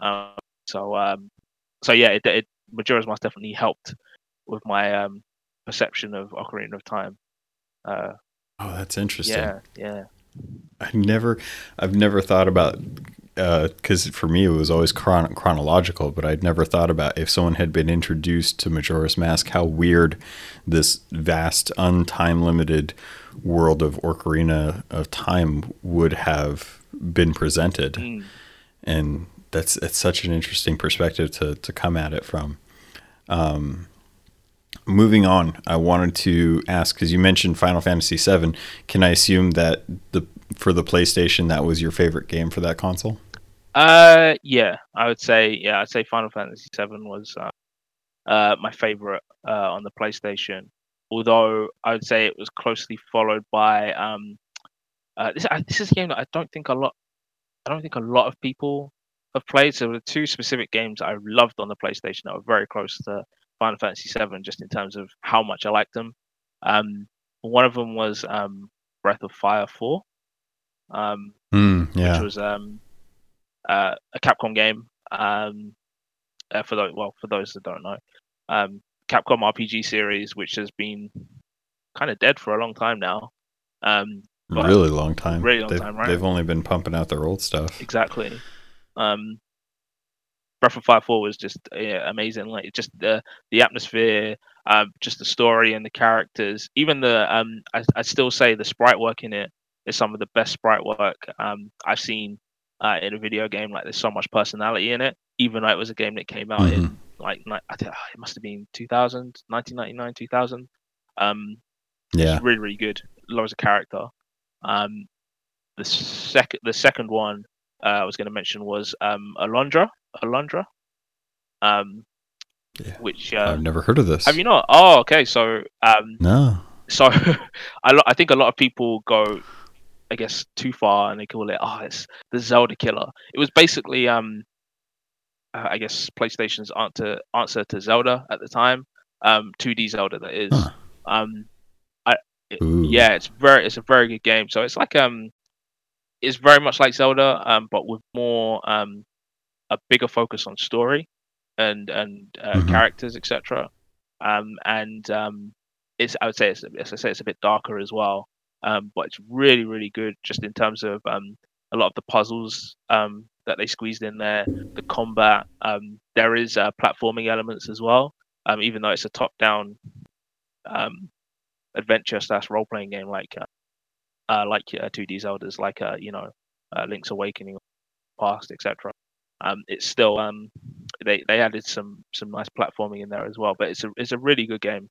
Um, so, um, so yeah, it, it, Majora's Mask definitely helped with my um, perception of Ocarina of Time. Uh, oh, that's interesting. Yeah, yeah. I never, I've never thought about, because uh, for me it was always chron- chronological, but I'd never thought about if someone had been introduced to Majora's Mask, how weird this vast, untime-limited world of Ocarina of Time would have been presented. Mm. And that's it's such an interesting perspective to to come at it from. Um, moving on, I wanted to ask, because you mentioned Final Fantasy seven, can I assume that the for the PlayStation that was your favorite game for that console? Uh, yeah, I would say yeah, I'd say Final Fantasy seven was uh, uh, my favorite uh, on the PlayStation. Although I would say it was closely followed by um, uh, this. I, this is a game that I don't think a lot, I don't think a lot of people have played. So there were two specific games I loved on the PlayStation that were very close to Final Fantasy seven, just in terms of how much I liked them. Um, one of them was um, Breath of Fire four. Um, mm, yeah. Which was um, uh, a Capcom game. Um, uh, for those, well, for those that don't know, um, Capcom R P G series, which has been kind of dead for a long time now. Um, really long time. Really long they've, time, right? They've only been pumping out their old stuff. Exactly. Um, Breath of Fire four was just yeah, amazing. Like just the the atmosphere, um, just the story and the characters. Even the um, I, I still say the sprite work in it is some of the best sprite work um, I've seen uh, in a video game. Like there's so much personality in it, even though it was a game that came out mm-hmm. in like, like I think, oh, it must have been two thousand, nineteen ninety-nine, two thousand. Um, yeah, really, really good. Loads of character. Um, the second, the second one uh, I was going to mention was um, Alondra, Alondra, um, yeah. which uh, I've never heard of this. Have you not? Oh, okay. So um, no. So I, lo- I think a lot of people go, I guess, too far, and they call it, oh, it's the Zelda killer. It was basically, um, uh, I guess, PlayStation's answer answer to Zelda at the time, um, two D Zelda that is. Huh. Um, I it, yeah, it's very, it's a very good game. So it's like, um, it's very much like Zelda, um, but with more, um, a bigger focus on story, and and uh, mm-hmm. characters, et cetera. Um, and um, it's, I would say, it's, as I say, it's a bit darker as well. Um, but it's really, really good just in terms of um, a lot of the puzzles um, that they squeezed in there, the combat. Um, there is uh, platforming elements as well, um, even though it's a top-down um, adventure slash role-playing game like uh, uh, like uh, two D Zeldas, like uh, you know, uh, Link's Awakening, Past, et cetera. Um, it's still um, they they added some some nice platforming in there as well, but it's a it's a really good game.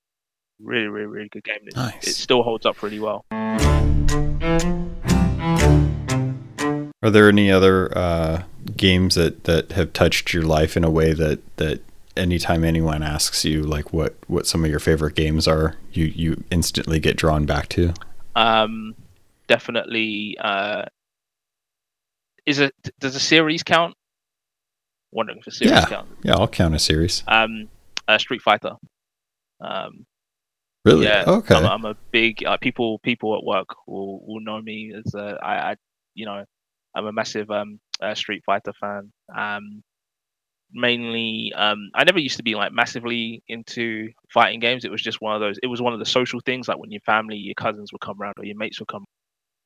Really, really, really good game. It, nice. It still holds up really well. Are there any other uh, games that, that have touched your life in a way that, that anytime anyone asks you like what, what some of your favorite games are, you, you instantly get drawn back to? Um, definitely. Uh, is it does a series count? Wondering if a series yeah. counts. Yeah, I'll count a series. Um, uh, Street Fighter. Um. Really? Yeah, okay. I'm, I'm a big uh, people. People at work will, will know me as a, I, I, you know, I'm a massive um uh, Street Fighter fan. Um, mainly, um, I never used to be like massively into fighting games. It was just one of those. It was one of the social things. Like when your family, your cousins would come around, or your mates would come.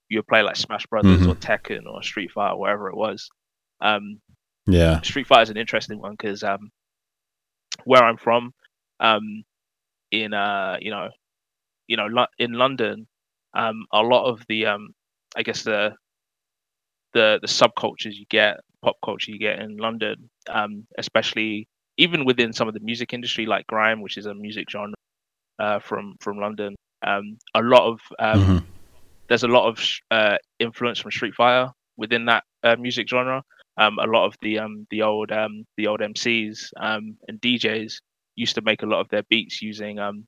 You would play like Smash Brothers mm-hmm. or Tekken or Street Fighter, whatever it was. Um, yeah. Street Fighter is an interesting one because um, where I'm from, um. in uh you know you know lo- in London um a lot of the um I guess the the the subcultures you get, pop culture you get in London, um especially even within some of the music industry like grime, which is a music genre uh from from London, um a lot of um mm-hmm. there's a lot of uh influence from Street Fighter within that uh, music genre. Um a lot of the um the old um the old M Cs um and D Js used to make a lot of their beats using um,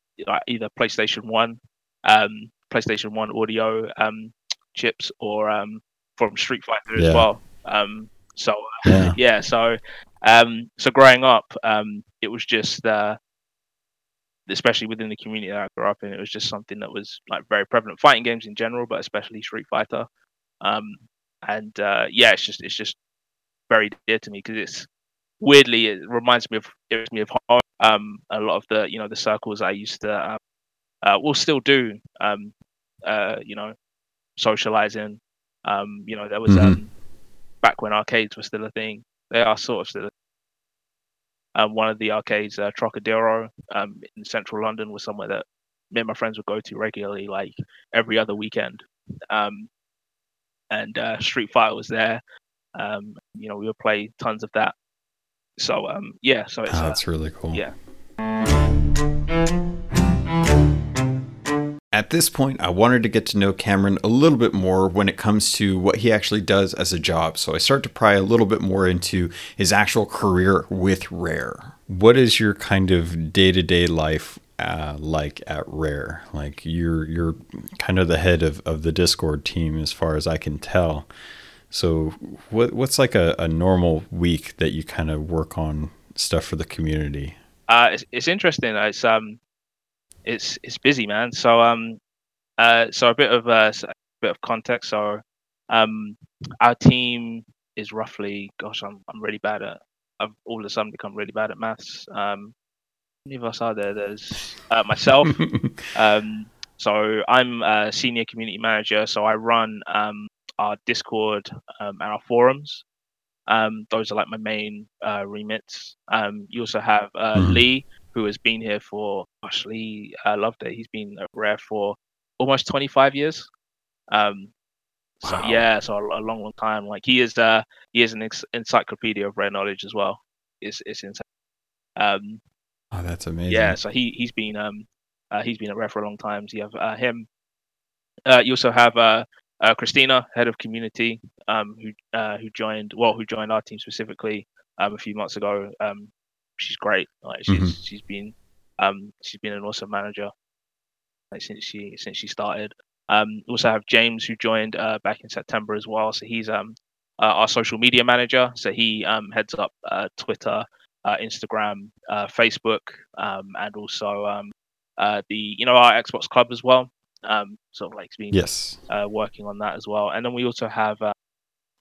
either PlayStation One, um, PlayStation One audio um, chips, or um, from Street Fighter yeah. as well. Um, so yeah, yeah so um, so growing up, um, it was just uh, especially within the community that I grew up in, it was just something that was like very prevalent. Fighting games in general, but especially Street Fighter. Um, and uh, yeah, it's just it's just very dear to me because it's weirdly it reminds me of it reminds me of horror. Um, a lot of the you know the circles I used to um, uh, will still do. Um, uh, you know, socializing. Um, you know, there was mm-hmm. um, back when arcades were still a thing. They are sort of still a Um, one of the arcades, uh, Trocadero, um, in central London, was somewhere that me and my friends would go to regularly, like every other weekend. Um, and uh, Street Fighter was there. Um, you know, we would play tons of that. So um, yeah, so it's, that's uh, really cool. Yeah. At this point, I wanted to get to know Cameron a little bit more when it comes to what he actually does as a job. So I start to pry a little bit more into his actual career with Rare. What is your kind of day-to-day life uh, like at Rare? Like you're you're kind of the head of, of the Discord team as far as I can tell. So what what's like a, a normal week that you kind of work on stuff for the community? Uh, it's, it's interesting. It's um. It's it's busy, man. So um, uh, so a bit of uh, a bit of context. So um, our team is roughly, gosh, I'm I'm really bad at. I've all of a sudden become really bad at maths. Um, how many of us are there? There's uh, myself. um, so I'm a senior community manager. So I run um our Discord um, and our forums. Um, those are like my main uh, remits. Um, you also have uh, mm-hmm. Lee, who has been here for, gosh, Lee, I loved it. He's been at Rare for almost twenty-five years. Um, wow. So yeah, so a, a long, long time. Like he is, uh, he is an ex- encyclopedia of Rare knowledge as well. It's it's insane. Um, oh, that's amazing. Yeah, so he he's been um, uh, he's been at Rare for a long time. So you have uh, him. Uh, you also have uh, uh, Christina, head of community, um, who uh, who joined well, who joined our team specifically um, a few months ago. Um, She's great. Like she's mm-hmm. she's been um she's been an awesome manager like, since she since she started. Um, also have James, who joined uh, back in September as well. So he's um uh, our social media manager. So he um heads up uh, Twitter, uh, Instagram, uh, Facebook, um and also um uh the you know our Xbox Club as well. Um, sort of like he's been yes uh, working on that as well. And then we also have uh,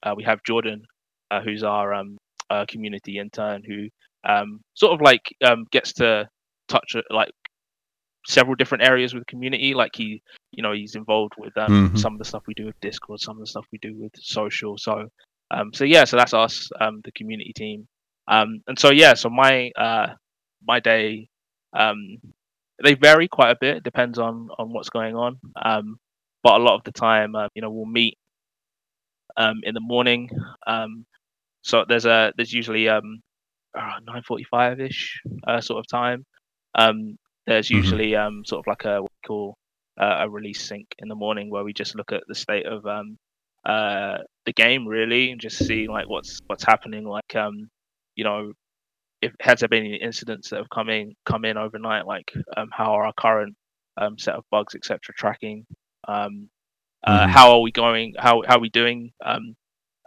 uh we have Jordan, uh, who's our um uh, community intern who. Um, sort of like um, gets to touch like several different areas with the community. Like he, you know, he's involved with um, mm-hmm. some of the stuff we do with Discord, some of the stuff we do with social. So, um, so yeah, so that's us, um, the community team. Um, and so yeah, so my uh, my day, um, they vary quite a bit. It depends on on what's going on. Um, but a lot of the time, uh, you know, we'll meet um, in the morning. Um, so there's a there's usually um, nine forty-five ish uh, sort of time. Um, there's usually um, sort of like a what we call uh, a release sync in the morning where we just look at the state of um, uh, the game really and just see like what's what's happening. Like um, you know, if has there been any incidents that have come in come in overnight? Like um, how are our current um, set of bugs et cetera tracking? Um, uh, mm-hmm. How are we going? How how are we doing um,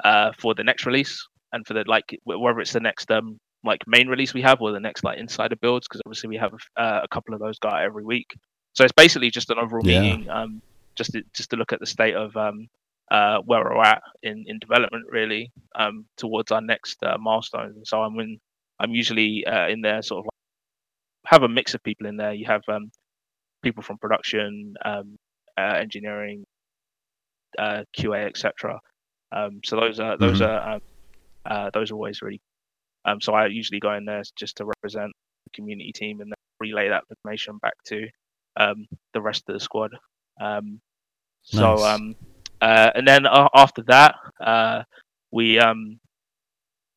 uh, for the next release and for the like whether it's the next um. like main release we have or the next like insider builds, because obviously we have uh, a couple of those guys every week. So it's basically just an overall yeah. meeting um, just to, just to look at the state of um, uh, where we're at in, in development really um, towards our next uh, milestones. And so I'm in, I'm usually uh, in there sort of like, have a mix of people in there. You have um, people from production, um, uh, engineering, uh, Q A, et cetera. Um, so those are those mm-hmm. are um, uh, those are always really. Um, so I usually go in there just to represent the community team and then relay that information back to um, the rest of the squad. Um, nice. So um, uh, and then uh, after that, uh, we um,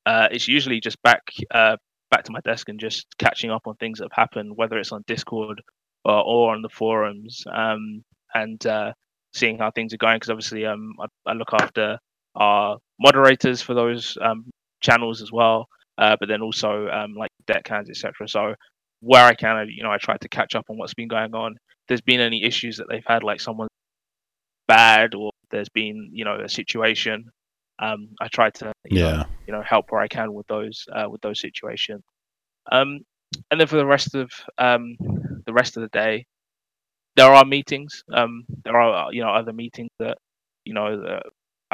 uh, it's usually just back uh, back to my desk and just catching up on things that have happened, whether it's on Discord or, or on the forums, um, and uh, seeing how things are going. Because obviously, um, I, I look after our moderators for those um, channels as well. Uh, but then also um, like deckhands, et cetera. So where I can, you know, I try to catch up on what's been going on. If there's been any issues that they've had, like someone bad, or there's been, you know, a situation. Um, I try to, you yeah, know, you know, help where I can with those, uh, with those situations. Um, and then for the rest of um, the rest of the day, there are meetings. Um, there are you know other meetings that you know that,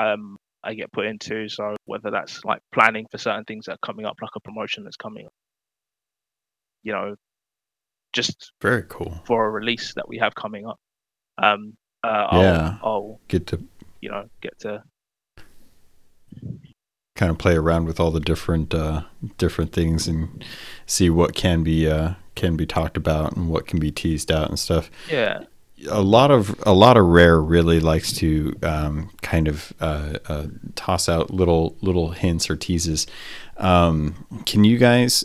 um, I get put into. So whether that's like planning for certain things that are coming up, like a promotion that's coming up, you know, just very cool for a release that we have coming up. Um, uh, yeah, I'll, I'll get to you know get to kind of play around with all the different uh, different things and see what can be uh, can be talked about and what can be teased out and stuff. Yeah. A lot of a lot of Rare really likes to um, kind of uh, uh, toss out little little hints or teases. Um, can you guys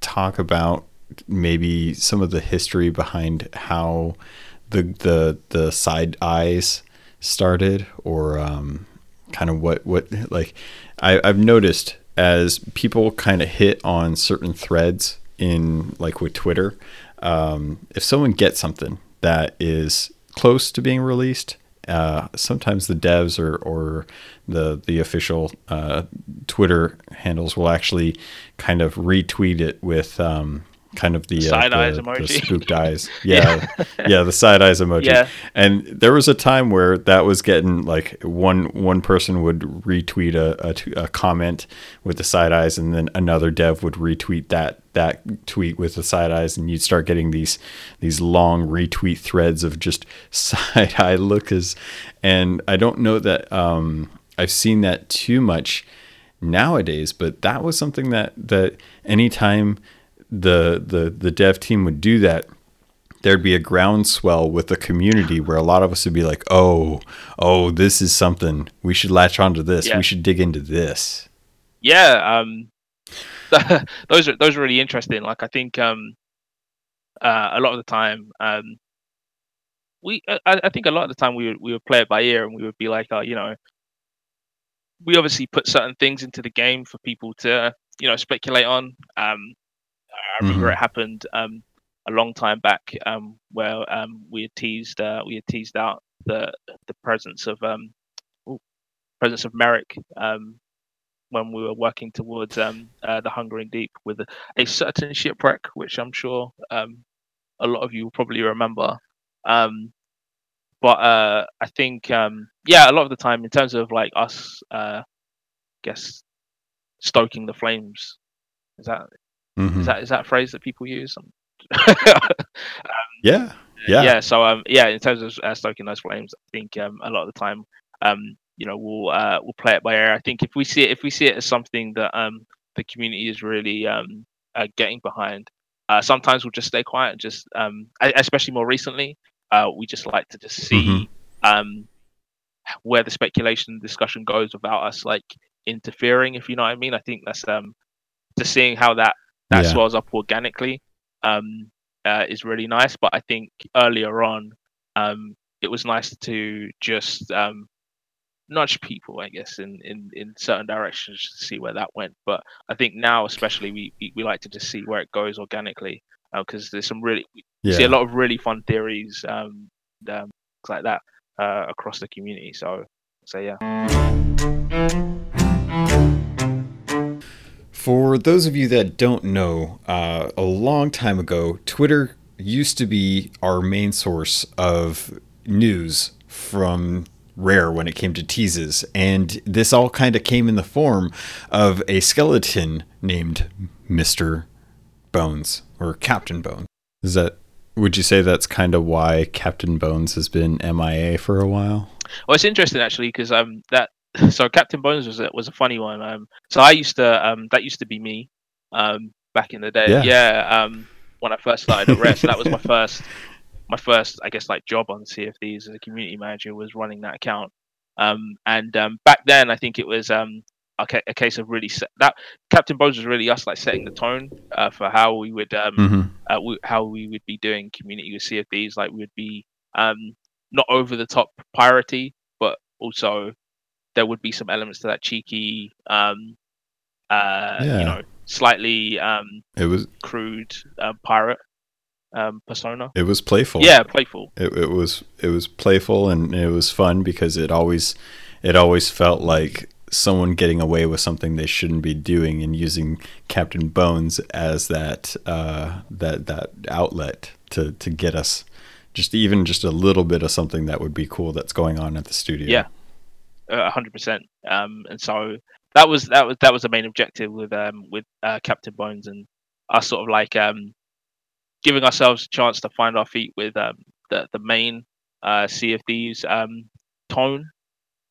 talk about maybe some of the history behind how the the the side eyes started, or um, kind of what what like I, I've noticed as people kind of hit on certain threads in like with Twitter, um, if someone gets something that is close to being released, uh, sometimes the devs or, or the the official uh, Twitter handles will actually kind of retweet it with um, kind of the side uh, the, eyes emoji, the spooked eyes. Yeah, yeah, yeah, the side eyes emoji. Yeah. And there was a time where that was getting like one one person would retweet a, a, a comment with the side eyes, and then another dev would retweet that. that tweet with the side eyes, and you'd start getting these these long retweet threads of just side eye lookers. And I don't know that um, I've seen that too much nowadays, but that was something that that anytime the the the dev team would do that, there'd be a groundswell with the community where a lot of us would be like, oh, oh, this is something. We should latch onto this. Yeah. We should dig into this. Yeah, um those are those are really interesting. Like I think um, uh, a lot of the time um, we I, I think a lot of the time we would, we would play it by ear, and we would be like, oh, you know, we obviously put certain things into the game for people to you know speculate on. Um, I remember mm-hmm. it happened um, a long time back um, where um, we had teased uh, we had teased out the the presence of um, ooh, presence of Merrick. Um, when we were working towards um, uh, The Hungering Deep with a, a certain shipwreck, which I'm sure um, a lot of you will probably remember. Um, but uh, I think, um, yeah, a lot of the time in terms of like us, uh, I guess, stoking the flames. Is that, mm-hmm. is that, is that a phrase that people use? um, yeah. Yeah. Yeah. So um, yeah, in terms of uh, stoking those flames, I think um, a lot of the time, um, you know, we'll uh, we'll play it by ear. I think if we see it, if we see it as something that um, the community is really um, uh, getting behind, uh, sometimes we'll just stay quiet. And just um, especially more recently, uh, we just like to just see mm-hmm. um, where the speculation and discussion goes without us like interfering. If you know what I mean, I think that's um, just seeing how that that yeah. swells up organically um, uh, is really nice. But I think earlier on, um, it was nice to just um, nudge people, I guess, in, in, in certain directions to see where that went. But I think now, especially, we, we, we like to just see where it goes organically, because uh, there's some really we yeah. see a lot of really fun theories, um, um things like that uh, across the community. So, so yeah. For those of you that don't know, uh, a long time ago, Twitter used to be our main source of news from Rare when it came to teases, and this all kind of came in the form of a skeleton named Mister Bones or Captain Bones. Is that, would you say that's kind of why Captain Bones has been M I A for a while? Well, it's interesting actually, because um that so Captain Bones was a, was a funny one. Um, so I used to um that used to be me um back in the day. Yeah. yeah um, when I first started at Rare, so that was my first. My first, I guess, like job on Sea of Thieves as a community manager was running that account. Um, and um, back then, I think it was um, a, ca- a case of really set- that Captain Bones was really us like setting the tone uh, for how we would um, mm-hmm. uh, w- how we would be doing community with Sea of Thieves. Like we would be um, not over the top piracy, but also there would be some elements to that cheeky, um, uh, yeah. you know, slightly um, it was crude uh, pirate. Um, persona. It was playful. Yeah, playful. It, it was it was playful and it was fun because it always it always felt like someone getting away with something they shouldn't be doing and using Captain Bones as that uh, that that outlet to to get us just even just a little bit of something that would be cool that's going on at the studio. Yeah, a hundred percent. Um, and so that was that was that was the main objective with um with uh, Captain Bones and us sort of like um giving ourselves a chance to find our feet with um the the main uh, Sea of Thieves um tone,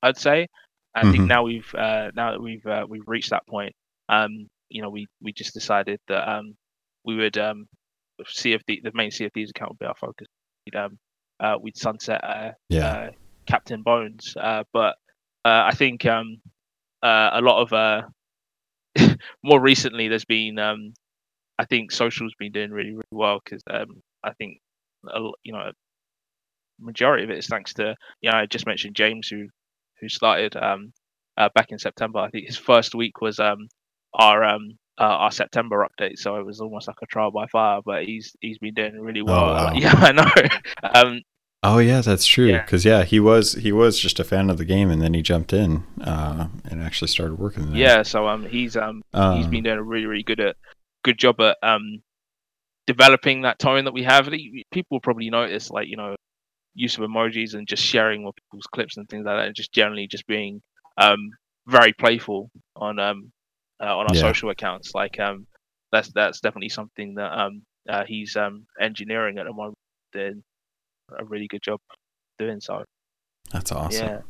I'd say. I think mm-hmm. now we've uh, now that we've uh, we've reached that point, um, you know, we, we just decided that um, we would um, see if the, the main Sea of Thieves account would be our focus. We'd, um, uh, we'd sunset uh, yeah. uh, Captain Bones, uh, but uh, I think um, uh, a lot of uh, more recently, there's been um, I think social's been doing really really well because um, I think a, you know majority of it is thanks to you know I just mentioned James who. who started um, uh, back in September. I think his first week was um, our um, uh, our September update, so it was almost like a trial by fire, but he's he's been doing really well. Oh, wow. Yeah, I know. um, oh, yeah, that's true, because, yeah. yeah, he was he was just a fan of the game, and then he jumped in uh, and actually started working there. Yeah, so um, he's um, um he's been doing a really, really good, at, good job at um, developing that tone that we have. People will probably notice, like, you know, use of emojis and just sharing more people's clips and things like that, and just generally just being um, very playful on um, uh, on our yeah. social accounts. Like um, that's that's definitely something that um, uh, he's um, engineering at the moment, doing a really good job doing so. That's awesome. Yeah.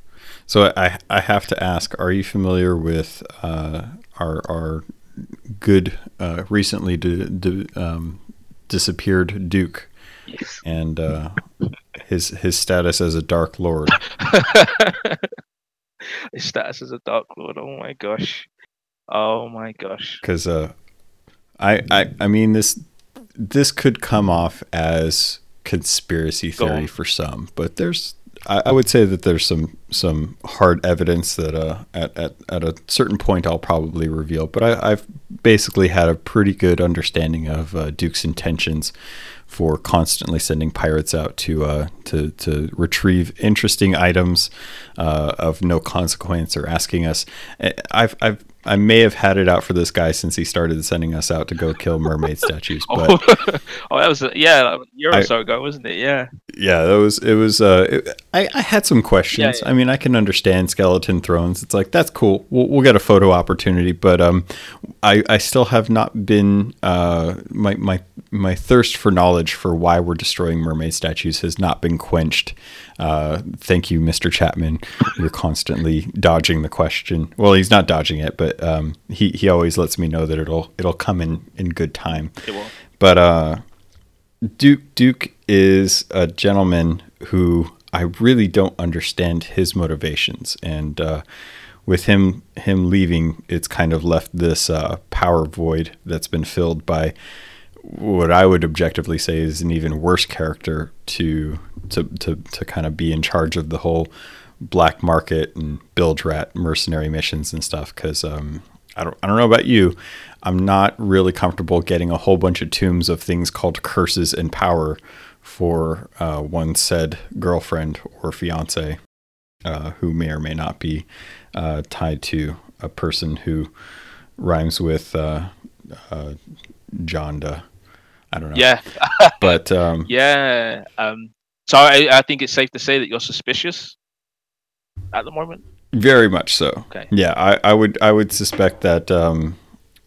So I I have to ask: are you familiar with uh, our our good uh, recently d- d- um, disappeared Duke? Yes. And uh, his his status as a Dark Lord. His status as a Dark Lord. Oh my gosh. Oh my gosh. Because uh, I, I I mean this this could come off as conspiracy theory for some, but there's I, I would say that there's some some hard evidence that uh at at, at a certain point I'll probably reveal. But I, I've basically had a pretty good understanding of uh, Duke's intentions for constantly sending pirates out to uh, to to retrieve interesting items uh, of no consequence or asking us. I've I've I may have had it out for this guy since he started sending us out to go kill mermaid statues. But oh, oh, that was a, yeah, a year I, or so ago, wasn't it? Yeah. Yeah, that was it. Was uh, it, I I had some questions. Yeah, yeah. I mean, I can understand skeleton thrones. It's like that's cool. We'll, we'll get a photo opportunity, but um, I I still have not been uh my my my thirst for knowledge for why we're destroying mermaid statues has not been quenched. Uh, thank you, Mister Chapman. You're constantly dodging the question. Well, he's not dodging it, but um, he he always lets me know that it'll it'll come in in good time. It will. But uh, Duke Duke is a gentleman who I really don't understand his motivations, and uh, with him him leaving, it's kind of left this uh, power void that's been filled by what I would objectively say is an even worse character to to to to kind of be in charge of the whole black market and build rat mercenary missions and stuff. Because um, I don't I don't know about you, I'm not really comfortable getting a whole bunch of tombs of things called curses and power for uh, one said girlfriend or fiance, uh, who may or may not be uh, tied to a person who rhymes with uh, uh, Jonda. I don't know. Yeah. But um yeah. Um so I, I think it's safe to say that you're suspicious at the moment. Very much so. Okay. Yeah, I, I would I would suspect that um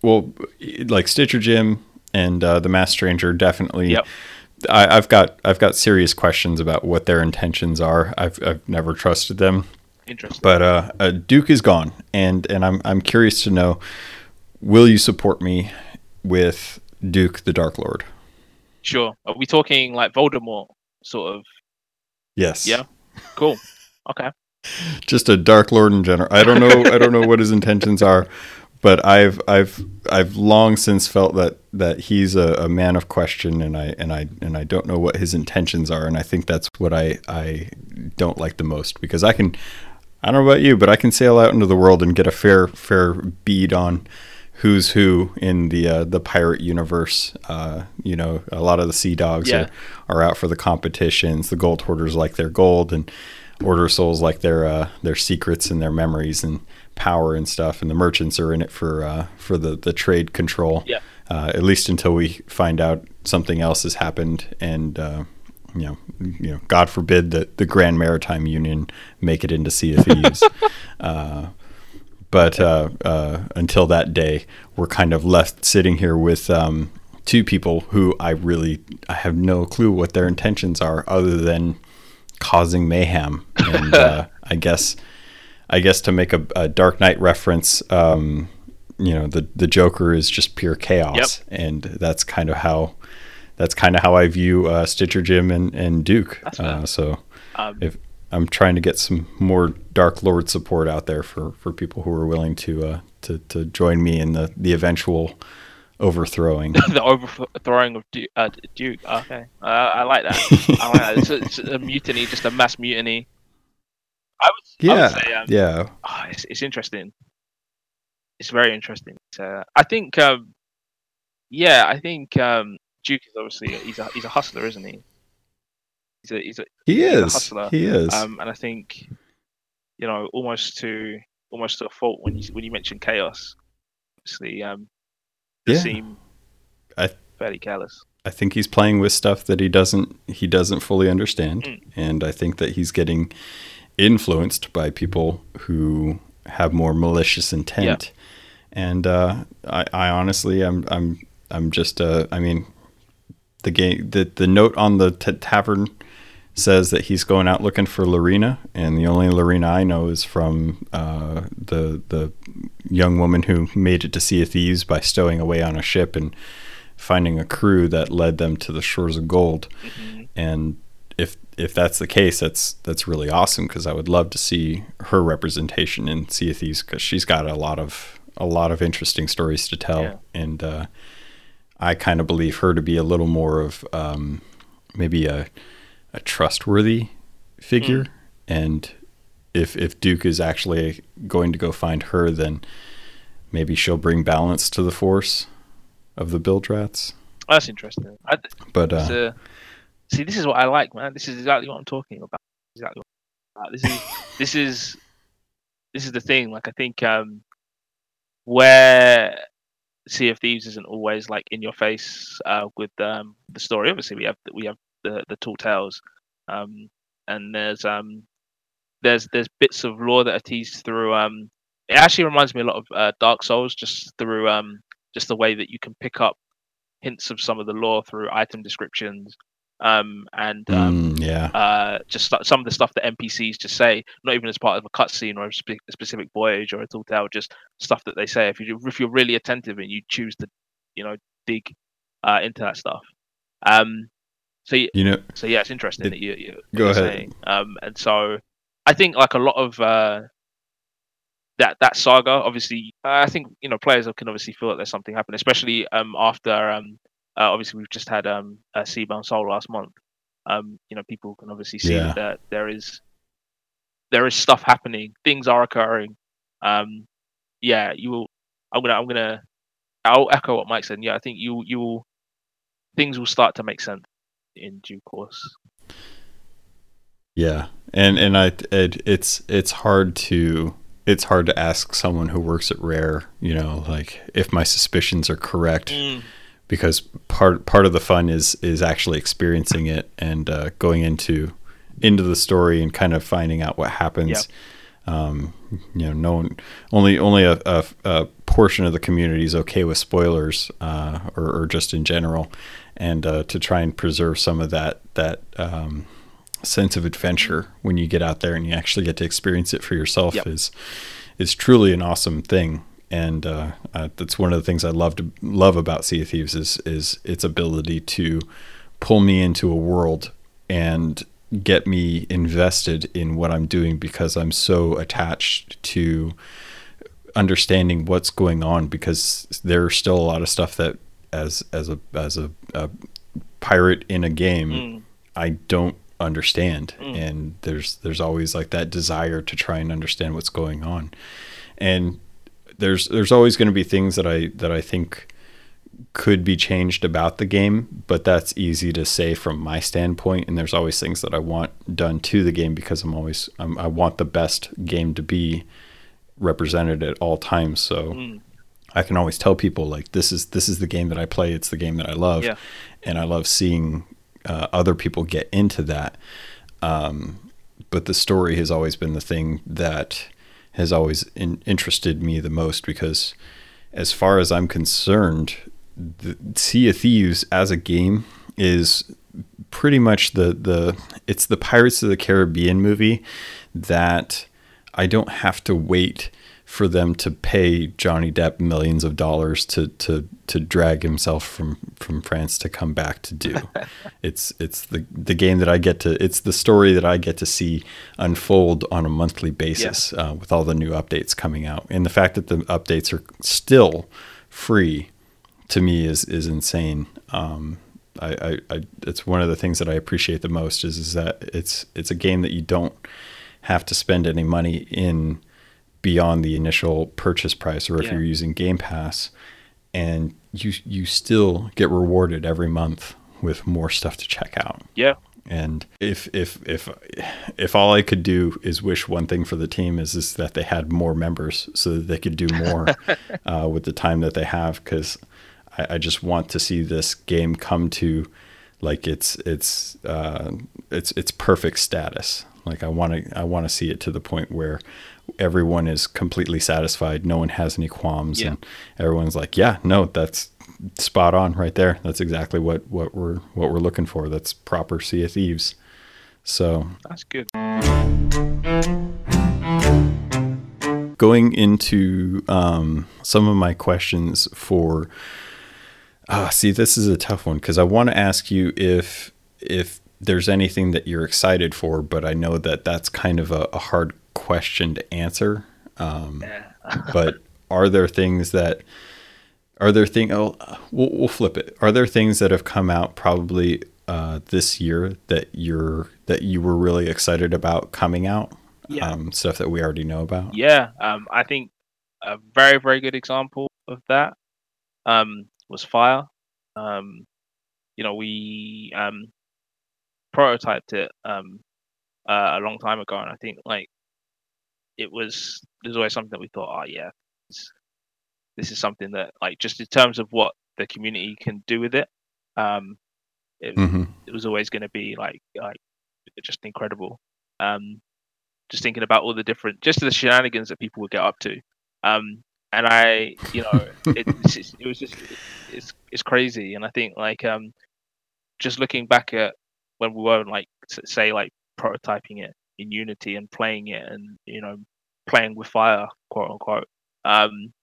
well like Stitcher Jim and uh, the Masked Stranger definitely yep. I, I've got I've got serious questions about what their intentions are. I've I've never trusted them. Interesting. But uh, uh Duke is gone and and I'm I'm curious to know, will you support me with Duke the Dark Lord? Sure. Are we talking like Voldemort sort of? Yes. Yeah. Cool. Okay. Just a Dark Lord in general. I don't know. I don't know what his intentions are, but I've I've I've long since felt that that he's a, a man of question, and I and I and I don't know what his intentions are, and I think that's what I I don't like the most, because I can I don't know about you, but I can sail out into the world and get a fair fair bead on who's who in the uh, the pirate universe. Uh, you know, a lot of the sea dogs yeah. are, are out for the competitions. The gold hoarders like their gold, and Order of Souls, like their uh, their secrets and their memories and power and stuff, and the merchants are in it for uh, for the, the trade control. Yeah. Uh, at least until we find out something else has happened, and uh, you know, you know, God forbid that the Grand Maritime Union make it into Sea of Thieves. uh, but uh, uh, until that day, we're kind of left sitting here with. Um, Two people who I really I have no clue what their intentions are, other than causing mayhem. And uh, I guess, I guess to make a, a Dark Knight reference, um, you know, the the Joker is just pure chaos, yep. And that's kind of how that's kind of how I view uh, Stitcher Jim and and Duke. Uh, so um, if I'm trying to get some more Dark Lord support out there for, for people who are willing to uh, to to join me in the the eventual. Overthrowing the overthrowing of Duke. Uh, Duke. Okay, uh, I like that. I like that. It's, a, it's a mutiny, just a mass mutiny. I would, yeah, I would say, um, yeah. Oh, it's, it's interesting. It's very interesting. Uh, I think, um, yeah, I think um, Duke is obviously he's a he's a hustler, isn't he? He's a he's a he he's is a hustler. He is. Um, and I think, you know, almost to almost to a fault when you when you mention chaos, obviously. Um, Yeah. Seem I th- fairly callous. I think he's playing with stuff that he doesn't he doesn't fully understand, mm. and I think that he's getting influenced by people who have more malicious intent. Yeah. And uh, I, I honestly, I'm I'm I'm just uh, I mean, the game the the note on the t- tavern says that he's going out looking for Lorena, and the only Lorena I know is from uh, the the young woman who made it to Sea of Thieves by stowing away on a ship and finding a crew that led them to the shores of gold. Mm-hmm. And if if that's the case, that's that's really awesome, because I would love to see her representation in Sea of Thieves, because she's got a lot of a lot of interesting stories to tell. Yeah. And uh, I kind of believe her to be a little more of um, maybe a a trustworthy figure. Mm. And if if Duke is actually going to go find her, then maybe she'll bring balance to the force of the Bildrats. Oh, that's interesting. I th- but uh, uh, see, this is what I like, man. This is exactly what I'm talking about. Exactly. What I'm talking about. This is this is this is the thing. Like, I think um, where Sea of Thieves isn't always like in your face uh, with um, the story. Obviously, we have we have the the tall tales, um, and there's um. There's there's bits of lore that are teased through. Um, it actually reminds me a lot of uh, Dark Souls, just through um, just the way that you can pick up hints of some of the lore through item descriptions, um, and um, mm, yeah, uh, just some of the stuff that N P Cs just say, not even as part of a cutscene or a, spe- a specific voyage or a tall tale, just stuff that they say. If you if you're really attentive and you choose to, you know, dig uh, into that stuff. Um, so you, you know, so yeah, it's interesting it, that you, you go you're ahead. Saying. Um, and so. I think like a lot of uh, that that saga, obviously, uh, I think, you know, players can obviously feel that there's something happening, especially um, after um, uh, obviously we've just had um, uh, Seabound Soul last month. Um, you know, people can obviously see yeah. that there is there is stuff happening, things are occurring. Um, yeah, you will. I'm gonna. I'm gonna. I'll echo what Mike said. Yeah, I think you you will. Things will start to make sense in due course. Yeah. And and I it, it's it's hard to it's hard to ask someone who works at Rare, you know, like if my suspicions are correct, mm. because part part of the fun is is actually experiencing it and uh, going into into the story and kind of finding out what happens. Yeah. Um, you know, no one, only only a, a, a portion of the community is okay with spoilers uh, or, or just in general, and uh, to try and preserve some of that that. Um, sense of adventure when you get out there and you actually get to experience it for yourself yep. is is truly an awesome thing, and uh, uh that's one of the things I love to love about Sea of Thieves is is its ability to pull me into a world and get me invested in what I'm doing, because I'm so attached to understanding what's going on, because there's still a lot of stuff that as as a as a, a pirate in a game mm. I don't understand. Mm. And there's there's always like that desire to try and understand what's going on, and there's there's always going to be things that I that I think could be changed about the game, but that's easy to say from my standpoint. And there's always things that I want done to the game because I'm always, I'm, I want the best game to be represented at all times. So mm. I can always tell people, like, this is, this is the game that I play. It's the game that I love. Yeah. And I love seeing uh, other people get into that. Um, but the story has always been the thing that has always in- interested me the most, because as far as I'm concerned, the Sea of Thieves as a game is pretty much the, the it's the Pirates of the Caribbean movie that I don't have to wait for them to pay Johnny Depp millions of dollars to to to drag himself from, from France to come back to do. it's it's the, the game that I get to, it's the story that I get to see unfold on a monthly basis, yeah. uh, with all the new updates coming out. And the fact that the updates are still free to me is is insane. Um, I, I, I it's one of the things that I appreciate the most is is that it's it's a game that you don't have to spend any money in beyond the initial purchase price, or if yeah. you're using Game Pass, and you you still get rewarded every month with more stuff to check out. Yeah. And if if if if all I could do is wish one thing for the team is is that they had more members so that they could do more uh, with the time that they have, because I, I just want to see this game come to like its its uh, its its perfect status. Like I want to I want to see it to the point where everyone is completely satisfied. No one has any qualms, yeah. and everyone's like, "Yeah, no, that's spot on right there. That's exactly what, what we're what we're looking for. That's proper Sea of Thieves." So that's good. Going into um, some of my questions for, uh, see, this is a tough one because I want to ask you if if there's anything that you're excited for, but I know that that's kind of a, a hard question to answer, um yeah. but are there things that are there thing oh we'll, we'll flip it are there things that have come out probably uh this year that you're that you were really excited about coming out, yeah. um stuff that we already know about? yeah um I think a very very good example of that um was Fire. Um you know, we um prototyped it um uh, a long time ago, and I think like it was, there's always something that we thought, oh yeah, this, this is something that like just in terms of what the community can do with it, um, it, mm-hmm. it was always going to be like like just incredible. Um, just thinking about all the different, just the shenanigans that people would get up to, um, and I, you know, it, it, it was just it's it's crazy, and I think like um, just looking back at when we were like say like prototyping it in Unity and playing it, and you know, playing with fire, quote unquote. Um,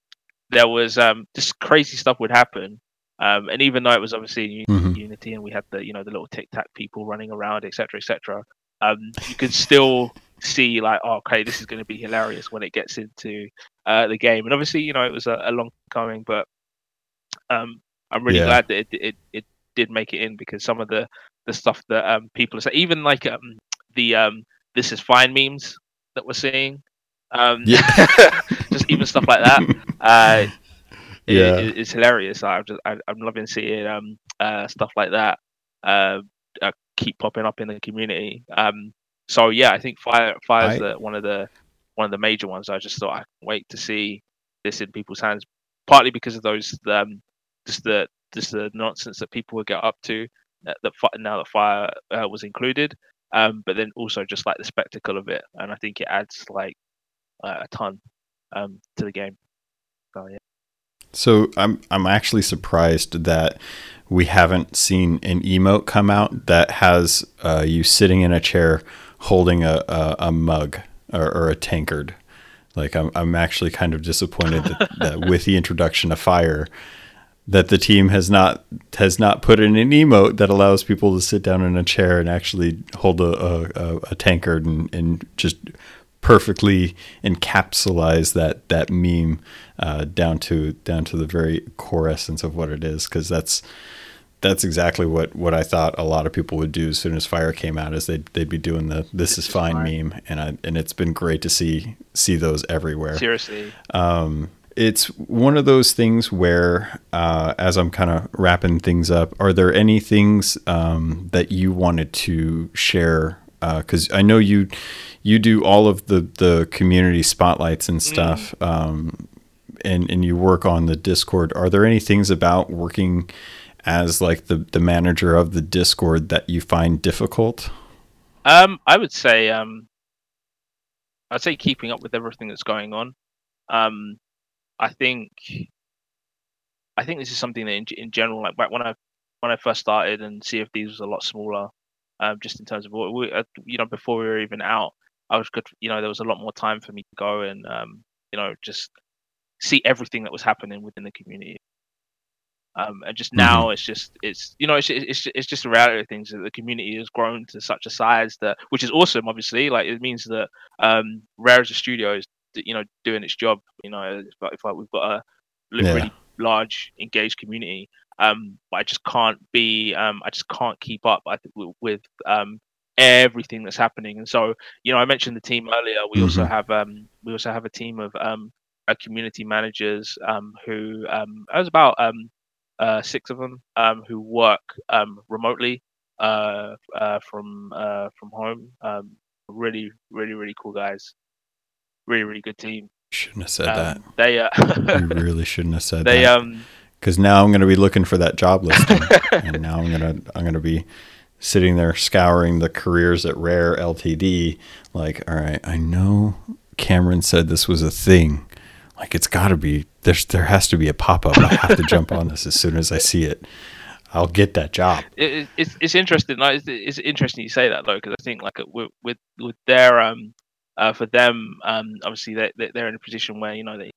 there was um, just crazy stuff would happen, um, and even though it was obviously in mm-hmm. Unity, and we had the you know the little tic tac people running around, et cetera, et cetera. Um, you could still see like, oh, okay, this is going to be hilarious when it gets into uh, the game. And obviously, you know, it was a, a long coming, but um, I'm really yeah. glad that it, it it did make it in, because some of the the stuff that um, people are saying, even like um, the um, this is fine memes that we're seeing, um, yeah. just even stuff like that. Uh, yeah, it, it, it's hilarious. I'm just, I, I'm loving seeing um, uh, stuff like that uh, uh, keep popping up in the community. Um, so yeah, I think Fire Fire's I... the, one of the one of the major ones. I just thought I can wait to see this in people's hands, partly because of those um, just the just the nonsense that people would get up to that, that now that Fire uh, was included. Um, but then also just like the spectacle of it, and I think it adds like uh, a ton um, to the game. So, yeah. so I'm I'm actually surprised that we haven't seen an emote come out that has uh, you sitting in a chair holding a a, a mug or, or a tankard. Like I'm I'm actually kind of disappointed that, that with the introduction of Fire, that the team has not has not put in an emote that allows people to sit down in a chair and actually hold a a, a tankard and, and just perfectly encapsulize that that meme uh, down to down to the very core essence of what it is, because that's that's exactly what, what I thought a lot of people would do as soon as Fire came out, is they'd they'd be doing the "this is fine" meme, and I and it's been great to see see those everywhere. Seriously. Um, it's one of those things where, uh, as I'm kind of wrapping things up, are there any things um, that you wanted to share? Because uh, I know you you do all of the, the community spotlights and stuff, mm. um, and, and you work on the Discord. Are there any things about working as like the, the manager of the Discord that you find difficult? Um, I would say um, I'd say keeping up with everything that's going on. Um, I think I think this is something that in, in general, like back when I when I first started and Sea of Thieves was a lot smaller, um, just in terms of what we, uh, you know, before we were even out, I was good. You know, there was a lot more time for me to go and um, you know, just see everything that was happening within the community. Um, and just now, mm-hmm. it's just it's you know it's it's it's just the reality of things that the community has grown to such a size that, which is awesome, obviously. Like it means that um, Rare as a studio is, you know, doing its job. You know, if, if like, we've got a really, yeah. really large engaged community, um, but I just can't be um, I just can't keep up I think with, with um, everything that's happening. And so, you know, I mentioned the team earlier. We mm-hmm. also have um, we also have a team of um, our community managers um, who um, I was about. Um, Uh, six of them um, who work um, remotely uh, uh, from uh, from home. Um, really, really, really cool guys. Really, really good team. Shouldn't have said um, that. They. Uh, you really shouldn't have said they, that. Because um, now I'm going to be looking for that job listing, and now I'm gonna I'm gonna be sitting there scouring the careers at Rare Limited. Like, all right, I know Cameron said this was a thing. Like, it's got to be, there's, there has to be a pop-up. I have to jump on this as soon as I see it. I'll get that job. It, it's it's interesting. Like, it's, it's interesting you say that, though, because I think, like, with with, with their, um, uh, for them, um, obviously, they, they're in a position where, you know, they,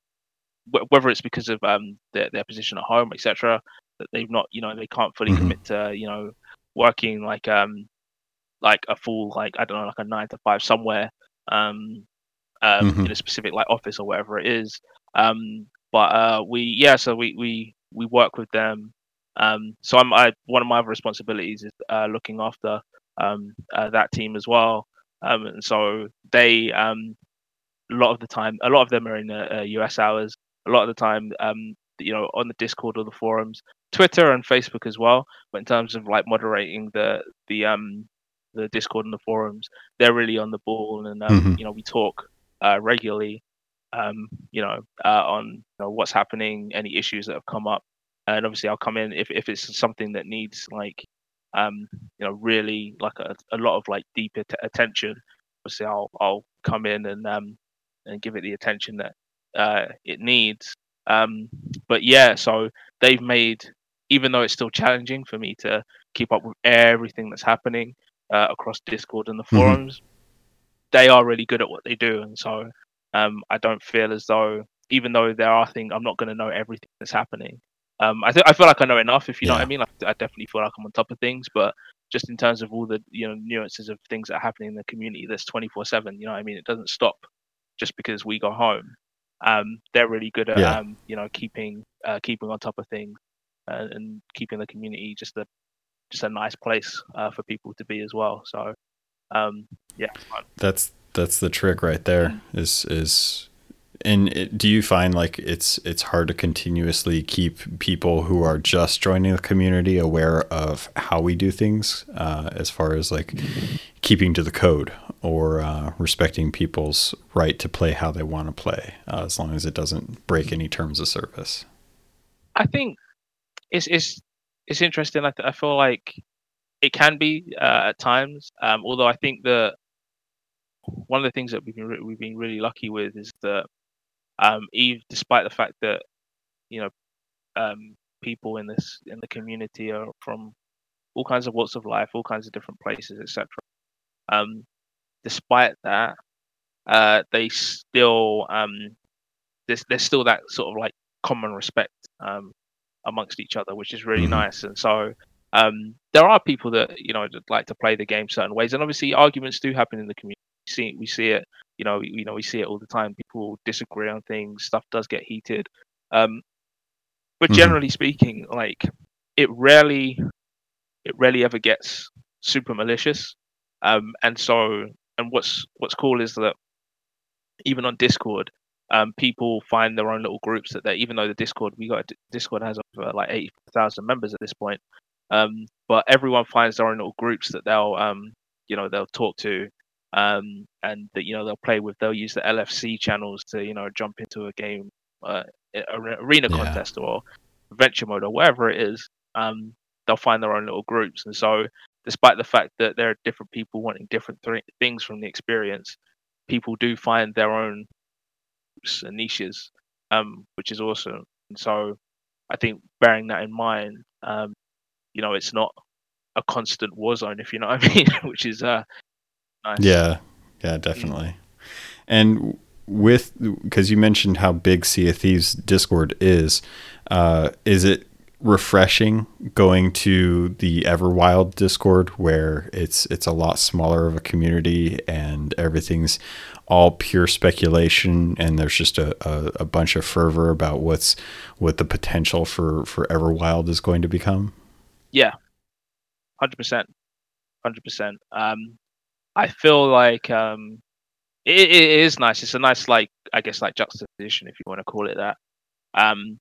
whether it's because of um their, their position at home, et cetera, that they've not, you know, they can't fully mm-hmm. commit to, you know, working like, um, like a full, like, I don't know, like a nine to five somewhere, um, Um, mm-hmm. in a specific like office or whatever it is, um, but uh, we yeah, so we, we, we work with them. Um, so I'm I one of my other responsibilities is uh, looking after um, uh, that team as well. Um, and so they um, a lot of the time, a lot of them are in uh, U S hours. A lot of the time, um, you know, on the Discord or the forums, Twitter and Facebook as well. But in terms of like moderating the the um, the Discord and the forums, they're really on the ball, and um, mm-hmm. you know, we talk. Uh, regularly, um, you know, uh, on you know, what's happening, any issues that have come up, and obviously I'll come in if, if it's something that needs like, um, you know, really like a, a lot of like deep at- attention. Obviously, I'll I'll come in and um and give it the attention that uh, it needs. Um, but yeah, so they've made, even though it's still challenging for me to keep up with everything that's happening uh, across Discord and the mm-hmm. forums. They are really good at what they do, and so um, I don't feel as though, even though there are things, I'm not going to know everything that's happening. Um, I th- I feel like I know enough, if you yeah. know what I mean. Like, I definitely feel like I'm on top of things, but just in terms of all the you know nuances of things that are happening in the community, that's twenty-four seven. You know what I mean? It doesn't stop just because we go home. Um, they're really good at yeah. um, you know keeping uh, keeping on top of things uh, and keeping the community just a just a nice place uh, for people to be as well. So. Um, yeah, that's that's the trick right there. Is is and it, do you find like it's it's hard to continuously keep people who are just joining the community aware of how we do things, uh, as far as like keeping to the code or uh, respecting people's right to play how they want to play, uh, as long as it doesn't break any terms of service? I think it's it's it's interesting. I th- I feel like. It can be uh, at times, um, although I think that one of the things that we've been re- we've been really lucky with is that, um, even despite the fact that you know um, people in this in the community are from all kinds of walks of life, all kinds of different places, et cetera. Um, despite that, uh, they still um, there's there's still that sort of like common respect um, amongst each other, which is really mm-hmm. nice, and so. Um, there are people that you know like to play the game certain ways, and obviously arguments do happen in the community. We see, we see it, you know, we, you know, we see it all the time. People disagree on things, stuff does get heated. Um, but mm-hmm. generally speaking, like it rarely, it rarely ever gets super malicious. Um, and so, and what's what's cool is that even on Discord, Um, people find their own little groups that they, even though the Discord, we got Discord has over like eighty thousand members at this point. Um, but everyone finds their own little groups that they'll, um, you know, they'll talk to, um, and that, you know, they'll play with. They'll use the L F C channels to, you know, jump into a game, uh, arena contest yeah. or adventure mode or whatever it is. Um, they'll find their own little groups. And so, despite the fact that there are different people wanting different th- things from the experience, people do find their own and niches, um, which is awesome. And so I think bearing that in mind, um, you know, it's not a constant war zone, if you know what I mean, which is uh, nice. Yeah, yeah, definitely. And with, because you mentioned how big Sea of Thieves Discord is, uh, is it refreshing going to the Everwild Discord where it's it's a lot smaller of a community and everything's all pure speculation, and there's just a, a, a bunch of fervor about what's what the potential for, for Everwild is going to become? Yeah, one hundred percent. one hundred percent. Um, I feel like um, it, it is nice. It's a nice, like, I guess, like juxtaposition, if you want to call it that. Um,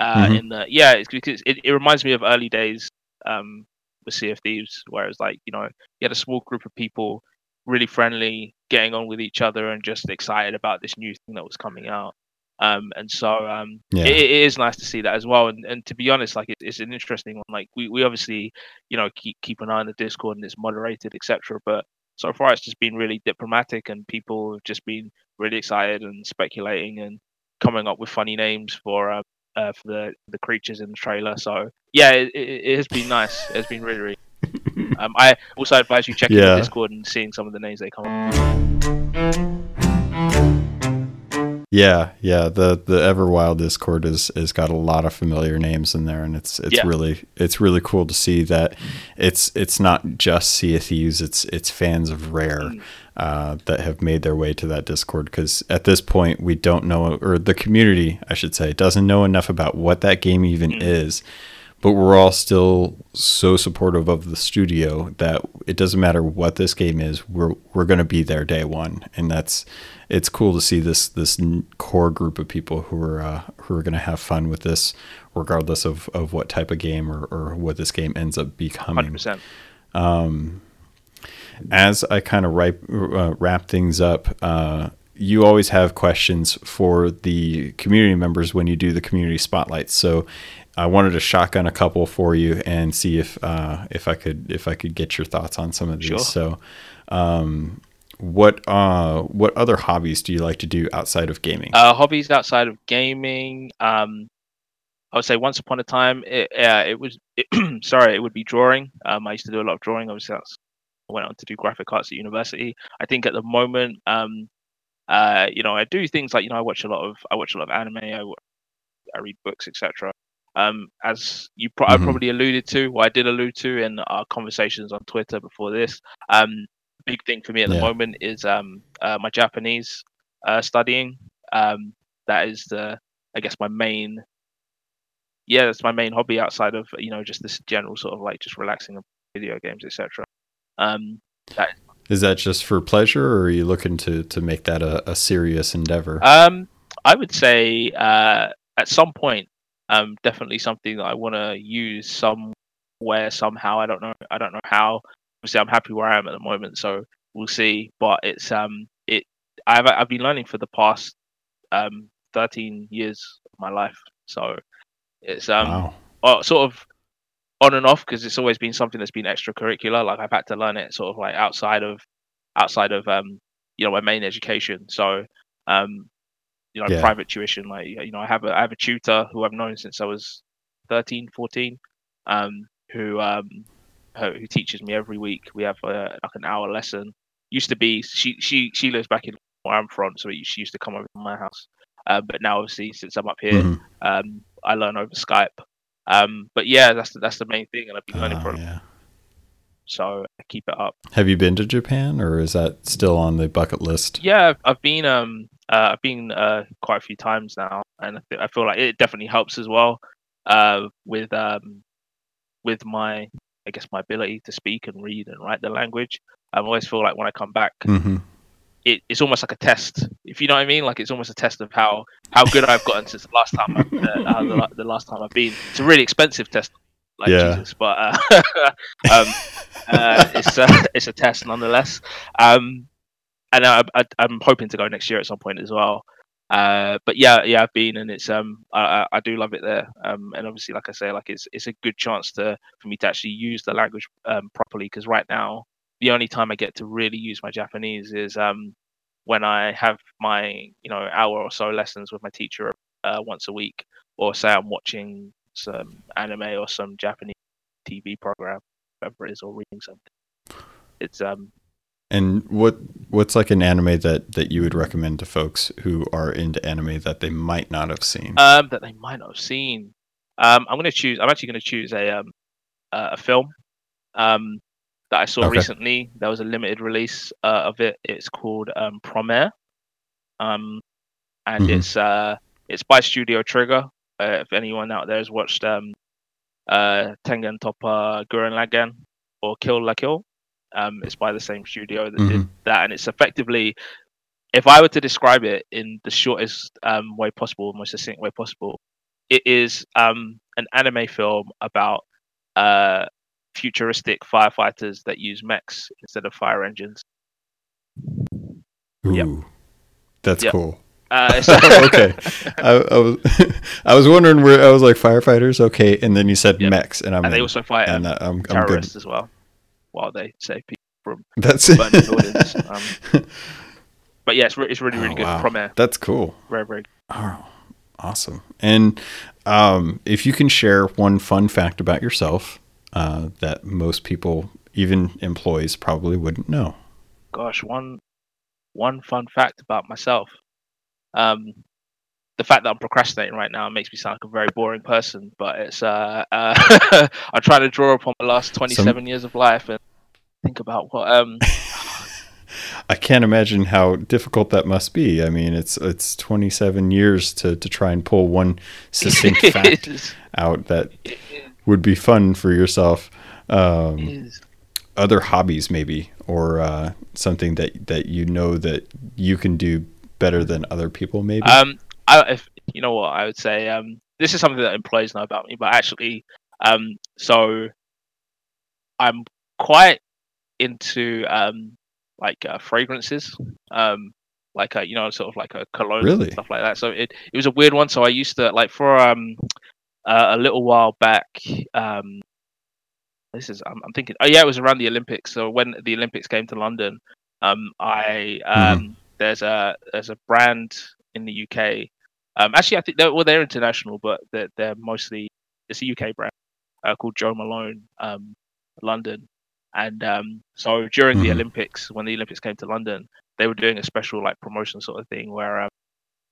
uh, mm-hmm. in the, yeah, it's, it, it reminds me of early days um, with Sea of Thieves, where it was like, you know, you had a small group of people really friendly, getting on with each other and just excited about this new thing that was coming out. Um, and so um, yeah. it, it is nice to see that as well. And, and to be honest, like it, it's an interesting one. Like we, we obviously, you know, keep keep an eye on the Discord and it's moderated, et cetera. But so far, it's just been really diplomatic, and people have just been really excited and speculating and coming up with funny names for uh, uh, for the the creatures in the trailer. So yeah, it, it, it has been nice. It's been really, really. Um, I also advise you checking yeah. the Discord and seeing some of the names they come up. Yeah, yeah. The the Everwild Discord is is got a lot of familiar names in there, and it's it's yeah. really it's really cool to see that it's it's not just Sea of Thieves, it's it's fans of Rare uh, that have made their way to that Discord, because at this point we don't know, or the community I should say doesn't know enough about what that game even mm. is. But we're all still so supportive of the studio that it doesn't matter what this game is, we're we're going to be there day one, and that's it's cool to see this this core group of people who are uh, who are going to have fun with this, regardless of, of what type of game or, or what this game ends up becoming. one hundred percent. Um, as I kind of uh, wrap things up. Uh, You always have questions for the community members when you do the community spotlights. So I wanted to shotgun a couple for you and see if uh, if I could if I could get your thoughts on some of these. Sure. So um, what uh, what other hobbies do you like to do outside of gaming? Uh, hobbies outside of gaming, um, I would say once upon a time it, uh, it was it, sorry it would be drawing. Um, I used to do a lot of drawing. Obviously, that's, I went on to do graphic arts at university. I think at the moment. Um, Uh, you know, I do things like, you know, I watch a lot of I watch a lot of anime, I, I read books, et cetera. Um, as you pro- mm-hmm. I probably alluded to, or I did allude to in our conversations on Twitter before this. Um, big thing for me at yeah. the moment is um uh, my Japanese uh, studying. Um, that is the I guess my main yeah that's my main hobby outside of, you know, just this general sort of like just relaxing and video games, et cetera. Um, that. Is that just for pleasure, or are you looking to, to make that a, a serious endeavor? Um, I would say uh, at some point, um, definitely something that I want to use somewhere, somehow. I don't know. I don't know how. Obviously, I'm happy where I am at the moment, so we'll see. But it's um, it. I've I've been learning for the past um thirteen years of my life, so it's um, wow. uh, sort of. on and off, because it's always been something that's been extracurricular. Like I've had to learn it sort of like outside of, outside of um, you know, my main education. So, um, you know, yeah. private tuition. Like, you know, I have a I have a tutor who I've known since I was thirteen, fourteen, um, who um, who, who teaches me every week. We have uh, like an hour lesson. Used to be she she she lives back in where I'm from, so she used to come over to my house. Uh, but now, obviously, since I'm up here, mm-hmm. um, I learn over Skype. Um, but yeah, that's the, that's the main thing, and I've been learning oh, from it. Yeah. So I keep it up. Have you been to Japan, or is that still on the bucket list? Yeah, I've been um uh, I've been uh, quite a few times now, and I, th- I feel like it definitely helps as well uh, with um with my I guess my ability to speak and read and write the language. I always feel like when I come back, mm-hmm. it, it's almost like a test. If if you know what I mean. Like, it's almost a test of how how good I've gotten since the last time I've, uh, the, the last time I've been. It's a really expensive test. Like, yeah. Jesus, but uh, um, uh, it's a, it's a test nonetheless. Um, and I, I, I'm hoping to go next year at some point as well. Uh, but yeah, yeah, I've been, and it's um, I, I do love it there. Um, and obviously, like I say, like it's it's a good chance to for me to actually use the language um, properly. Because right now, the only time I get to really use my Japanese is um, when I have my you know hour or so lessons with my teacher uh, once a week, or say I'm watching some anime or some Japanese T V program, whatever it is, or reading something. It's um. And what what's like an anime that, that you would recommend to folks who are into anime that they might not have seen? Um, that they might not have seen. Um, I'm gonna choose. I'm actually gonna choose a um uh, a film um that I saw okay. recently. There was a limited release uh, of it. It's called um, Promare. Um, and mm-hmm. it's uh it's by Studio Trigger. Uh, if anyone out there has watched um, uh, Tengen Toppa Gurren Lagann or Kill la Kill, um, it's by the same studio that mm-hmm. did that, and it's effectively, if I were to describe it in the shortest um, way possible, most succinct way possible, it is um, an anime film about uh, futuristic firefighters that use mechs instead of fire engines. Ooh, yep. that's yep. cool. Uh, so okay, I, I was I was wondering where I was like firefighters, okay, and then you said yep. mechs, and I'm and in, they also fight and, uh, I'm, terrorists I'm as well, while they save people from that's burning buildings. Um, but yeah, it's, re- it's really really oh, good. Wow. Promare. That's cool. Very very. Oh, awesome. And um, if you can share one fun fact about yourself uh, that most people, even employees, probably wouldn't know. Gosh, one one fun fact about myself. Um, the fact that I'm procrastinating right now makes me sound like a very boring person, but it's uh, uh I'm trying to draw upon my last twenty-seven Some... years of life and think about what. Um... I can't imagine how difficult that must be. I mean, it's it's twenty-seven years to, to try and pull one succinct fact out that would be fun for yourself. Um, other hobbies, maybe, or uh, something that that you know that you can do better than other people, maybe. Um, I, if you know what I would say, um, this is something that employees know about me, but actually, um, so I'm quite into um, like uh, fragrances, um, like a, you know, sort of like a cologne really? and stuff like that. So it, it was a weird one. So I used to like for um uh, a little while back. Um, this is I'm, I'm thinking. Oh yeah, it was around the Olympics. So when the Olympics came to London, um, I um. Mm-hmm. There's a there's a brand in the U K. Um, actually, I think they're, well they're international, but they're, they're mostly it's a U K brand uh, called Jo Malone um, London. And um, so during mm-hmm. the Olympics, when the Olympics came to London, they were doing a special like promotion sort of thing where um,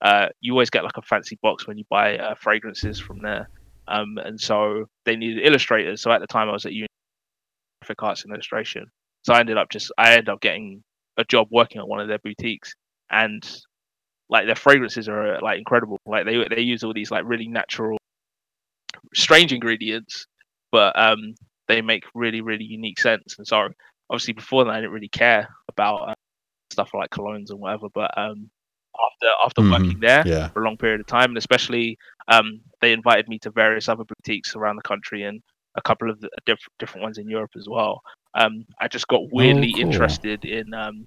uh, you always get like a fancy box when you buy uh, fragrances from there. Um, and so they needed illustrators. So at the time, I was at Uni Graphic Arts and Illustration. So I ended up just I ended up getting a job working at one of their boutiques, and like their fragrances are like incredible. Like they they use all these like really natural, strange ingredients, but um they make really really unique scents. And so obviously before that I didn't really care about uh, stuff like colognes and whatever. But um after after mm-hmm. working there yeah. for a long period of time, and especially um they invited me to various other boutiques around the country and a couple of the diff- different ones in Europe as well. Um, I just got weirdly oh, cool. interested in um,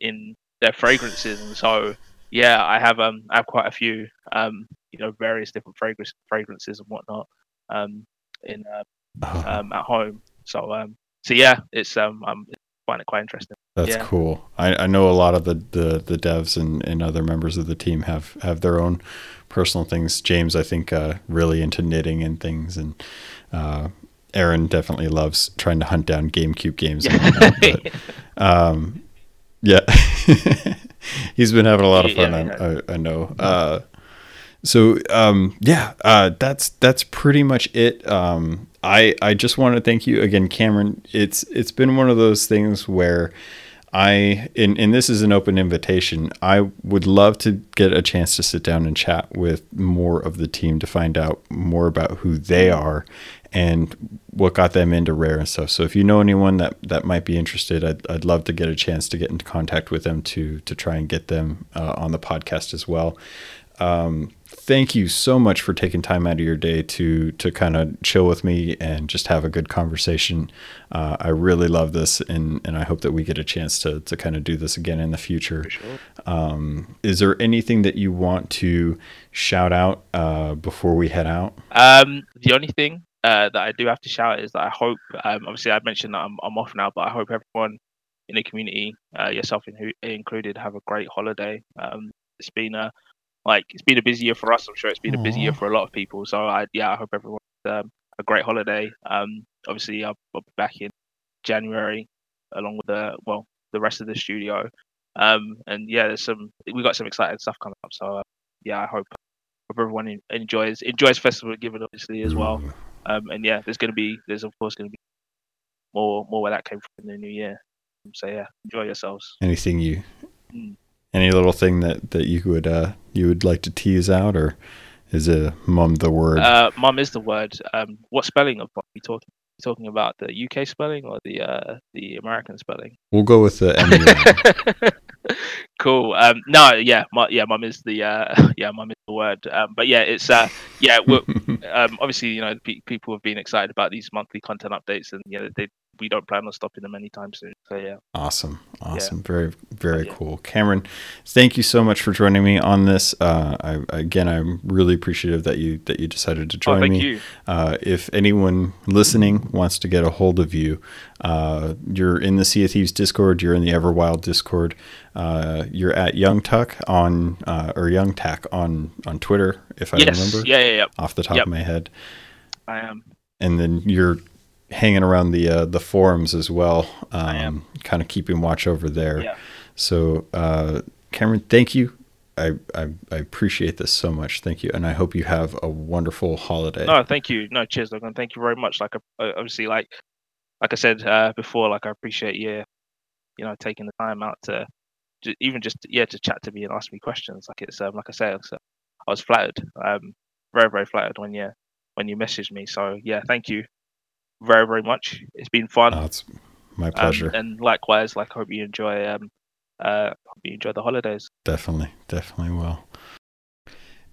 in their fragrances, and so yeah, I have um I have quite a few um you know various different fragrance fragrances and whatnot um in uh, oh. um at home. So um so yeah, it's um I'm finding it quite interesting. That's yeah. cool. I, I know a lot of the, the, the devs and, and other members of the team have, have their own personal things. James, I think, uh, really into knitting and things, and uh, Aaron definitely loves trying to hunt down GameCube games. Yeah. And whatnot, but, um, yeah. He's been having a lot of fun. Yeah, yeah. I, I know. Uh, so, um, yeah, uh, that's, that's pretty much it. Um, I, I just want to thank you again, Cameron. It's, it's been one of those things where I and, and this is an open invitation. I would love to get a chance to sit down and chat with more of the team to find out more about who they are and what got them into Rare and stuff. So if you know anyone that, that might be interested, I'd I'd love to get a chance to get into contact with them to to try and get them uh, on the podcast as well. Um, thank you so much for taking time out of your day to to kind of chill with me and just have a good conversation. Uh, I really love this, and, and I hope that we get a chance to to kind of do this again in the future. Sure. Um, is there anything that you want to shout out uh, before we head out? Um, the only thing uh, that I do have to shout is that I hope, um, obviously I mentioned that I'm, I'm off now, but I hope everyone in the community, uh, yourself in, included, have a great holiday. Um, it's been a Like it's been a busy year for us. I'm sure it's been Aww. a busy year for a lot of people. So I, yeah, I hope everyone has um, a great holiday. Um, obviously, I'll, I'll be back in January, along with the well, the rest of the studio. Um, and yeah, there's some we got some exciting stuff coming up. So uh, yeah, I hope, hope everyone enjoys enjoys Festival of Giving, obviously, as well. Um, and yeah, there's gonna be there's of course gonna be more more where that came from in the new year. So yeah, enjoy yourselves. Anything you. Mm. Any little thing that, that you would uh, you would like to tease out, or is a mum the word? Uh, mum is the word. Um, what spelling are we talking? Are we talking about the U K spelling or the uh, the American spelling? We'll go with the M U M. Cool. Um, no, yeah, my, yeah, mum is the uh, yeah, mum is the word. Um, but yeah, it's uh, yeah. We're, um, obviously, you know, pe- people have been excited about these monthly content updates, and you know, they. We don't plan on stopping them anytime soon. So yeah. Awesome. Awesome. Yeah. Very, very yeah. cool. Cameron, thank you so much for joining me on this. Uh, I, again, I'm really appreciative that you, that you decided to join oh, thank me. You. Uh, if anyone listening wants to get a hold of you, uh, you're in the Sea of Thieves Discord, you're in the Everwild Discord. Uh, you're at YoungTack on, uh, or YoungTack on, on Twitter, if I yes. remember. Yeah, yeah, yeah. Off the top yep. of my head. I am. And then you're, hanging around the uh, the forums as well, um, kind of keeping watch over there. Yeah. So, uh, Cameron, thank you. I, I I appreciate this so much. Thank you, and I hope you have a wonderful holiday. No, thank you. No, cheers, Logan. Thank you very much. Like, I, obviously, like like I said uh, before, like I appreciate you, you know, taking the time out to, to even just yeah to chat to me and ask me questions. Like it's um, like I said, so I was flattered, um, very very flattered when you when you messaged me. So yeah, thank you. Very, very much. It's been fun. Oh, it's my pleasure. Um, and likewise, like, hope you enjoy. Um, uh, hope you enjoy the holidays. Definitely, definitely will.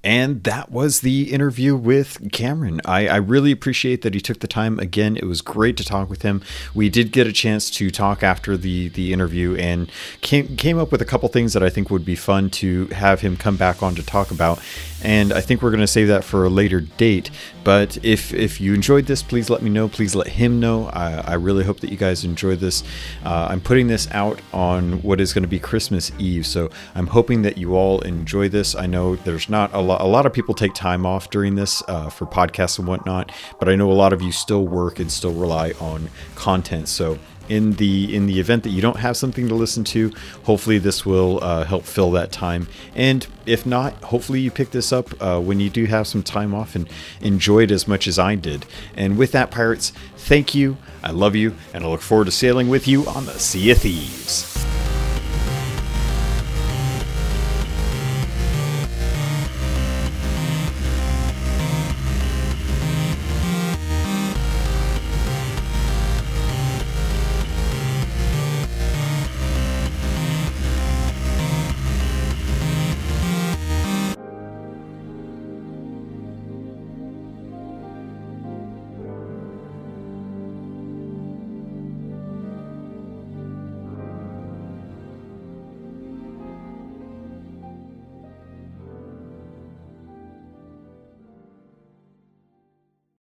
And that was the interview with Cameron. I, I really appreciate that he took the time. Again, it was great to talk with him. We did get a chance to talk after the, the interview and came, came up with a couple things that I think would be fun to have him come back on to talk about. And I think we're going to save that for a later date. But if, if you enjoyed this, please let me know. Please let him know. I, I really hope that you guys enjoyed this. Uh, I'm putting this out on what is going to be Christmas Eve. So I'm hoping that you all enjoy this. I know there's not a lot. A lot of people take time off during this uh, for podcasts and whatnot, but I know a lot of you still work and still rely on content. So in the in the event that you don't have something to listen to, hopefully this will uh, help fill that time. And if not, hopefully you pick this up uh, when you do have some time off and enjoy it as much as I did. And with that, pirates, thank you. I love you, and I look forward to sailing with you on the Sea of Thieves.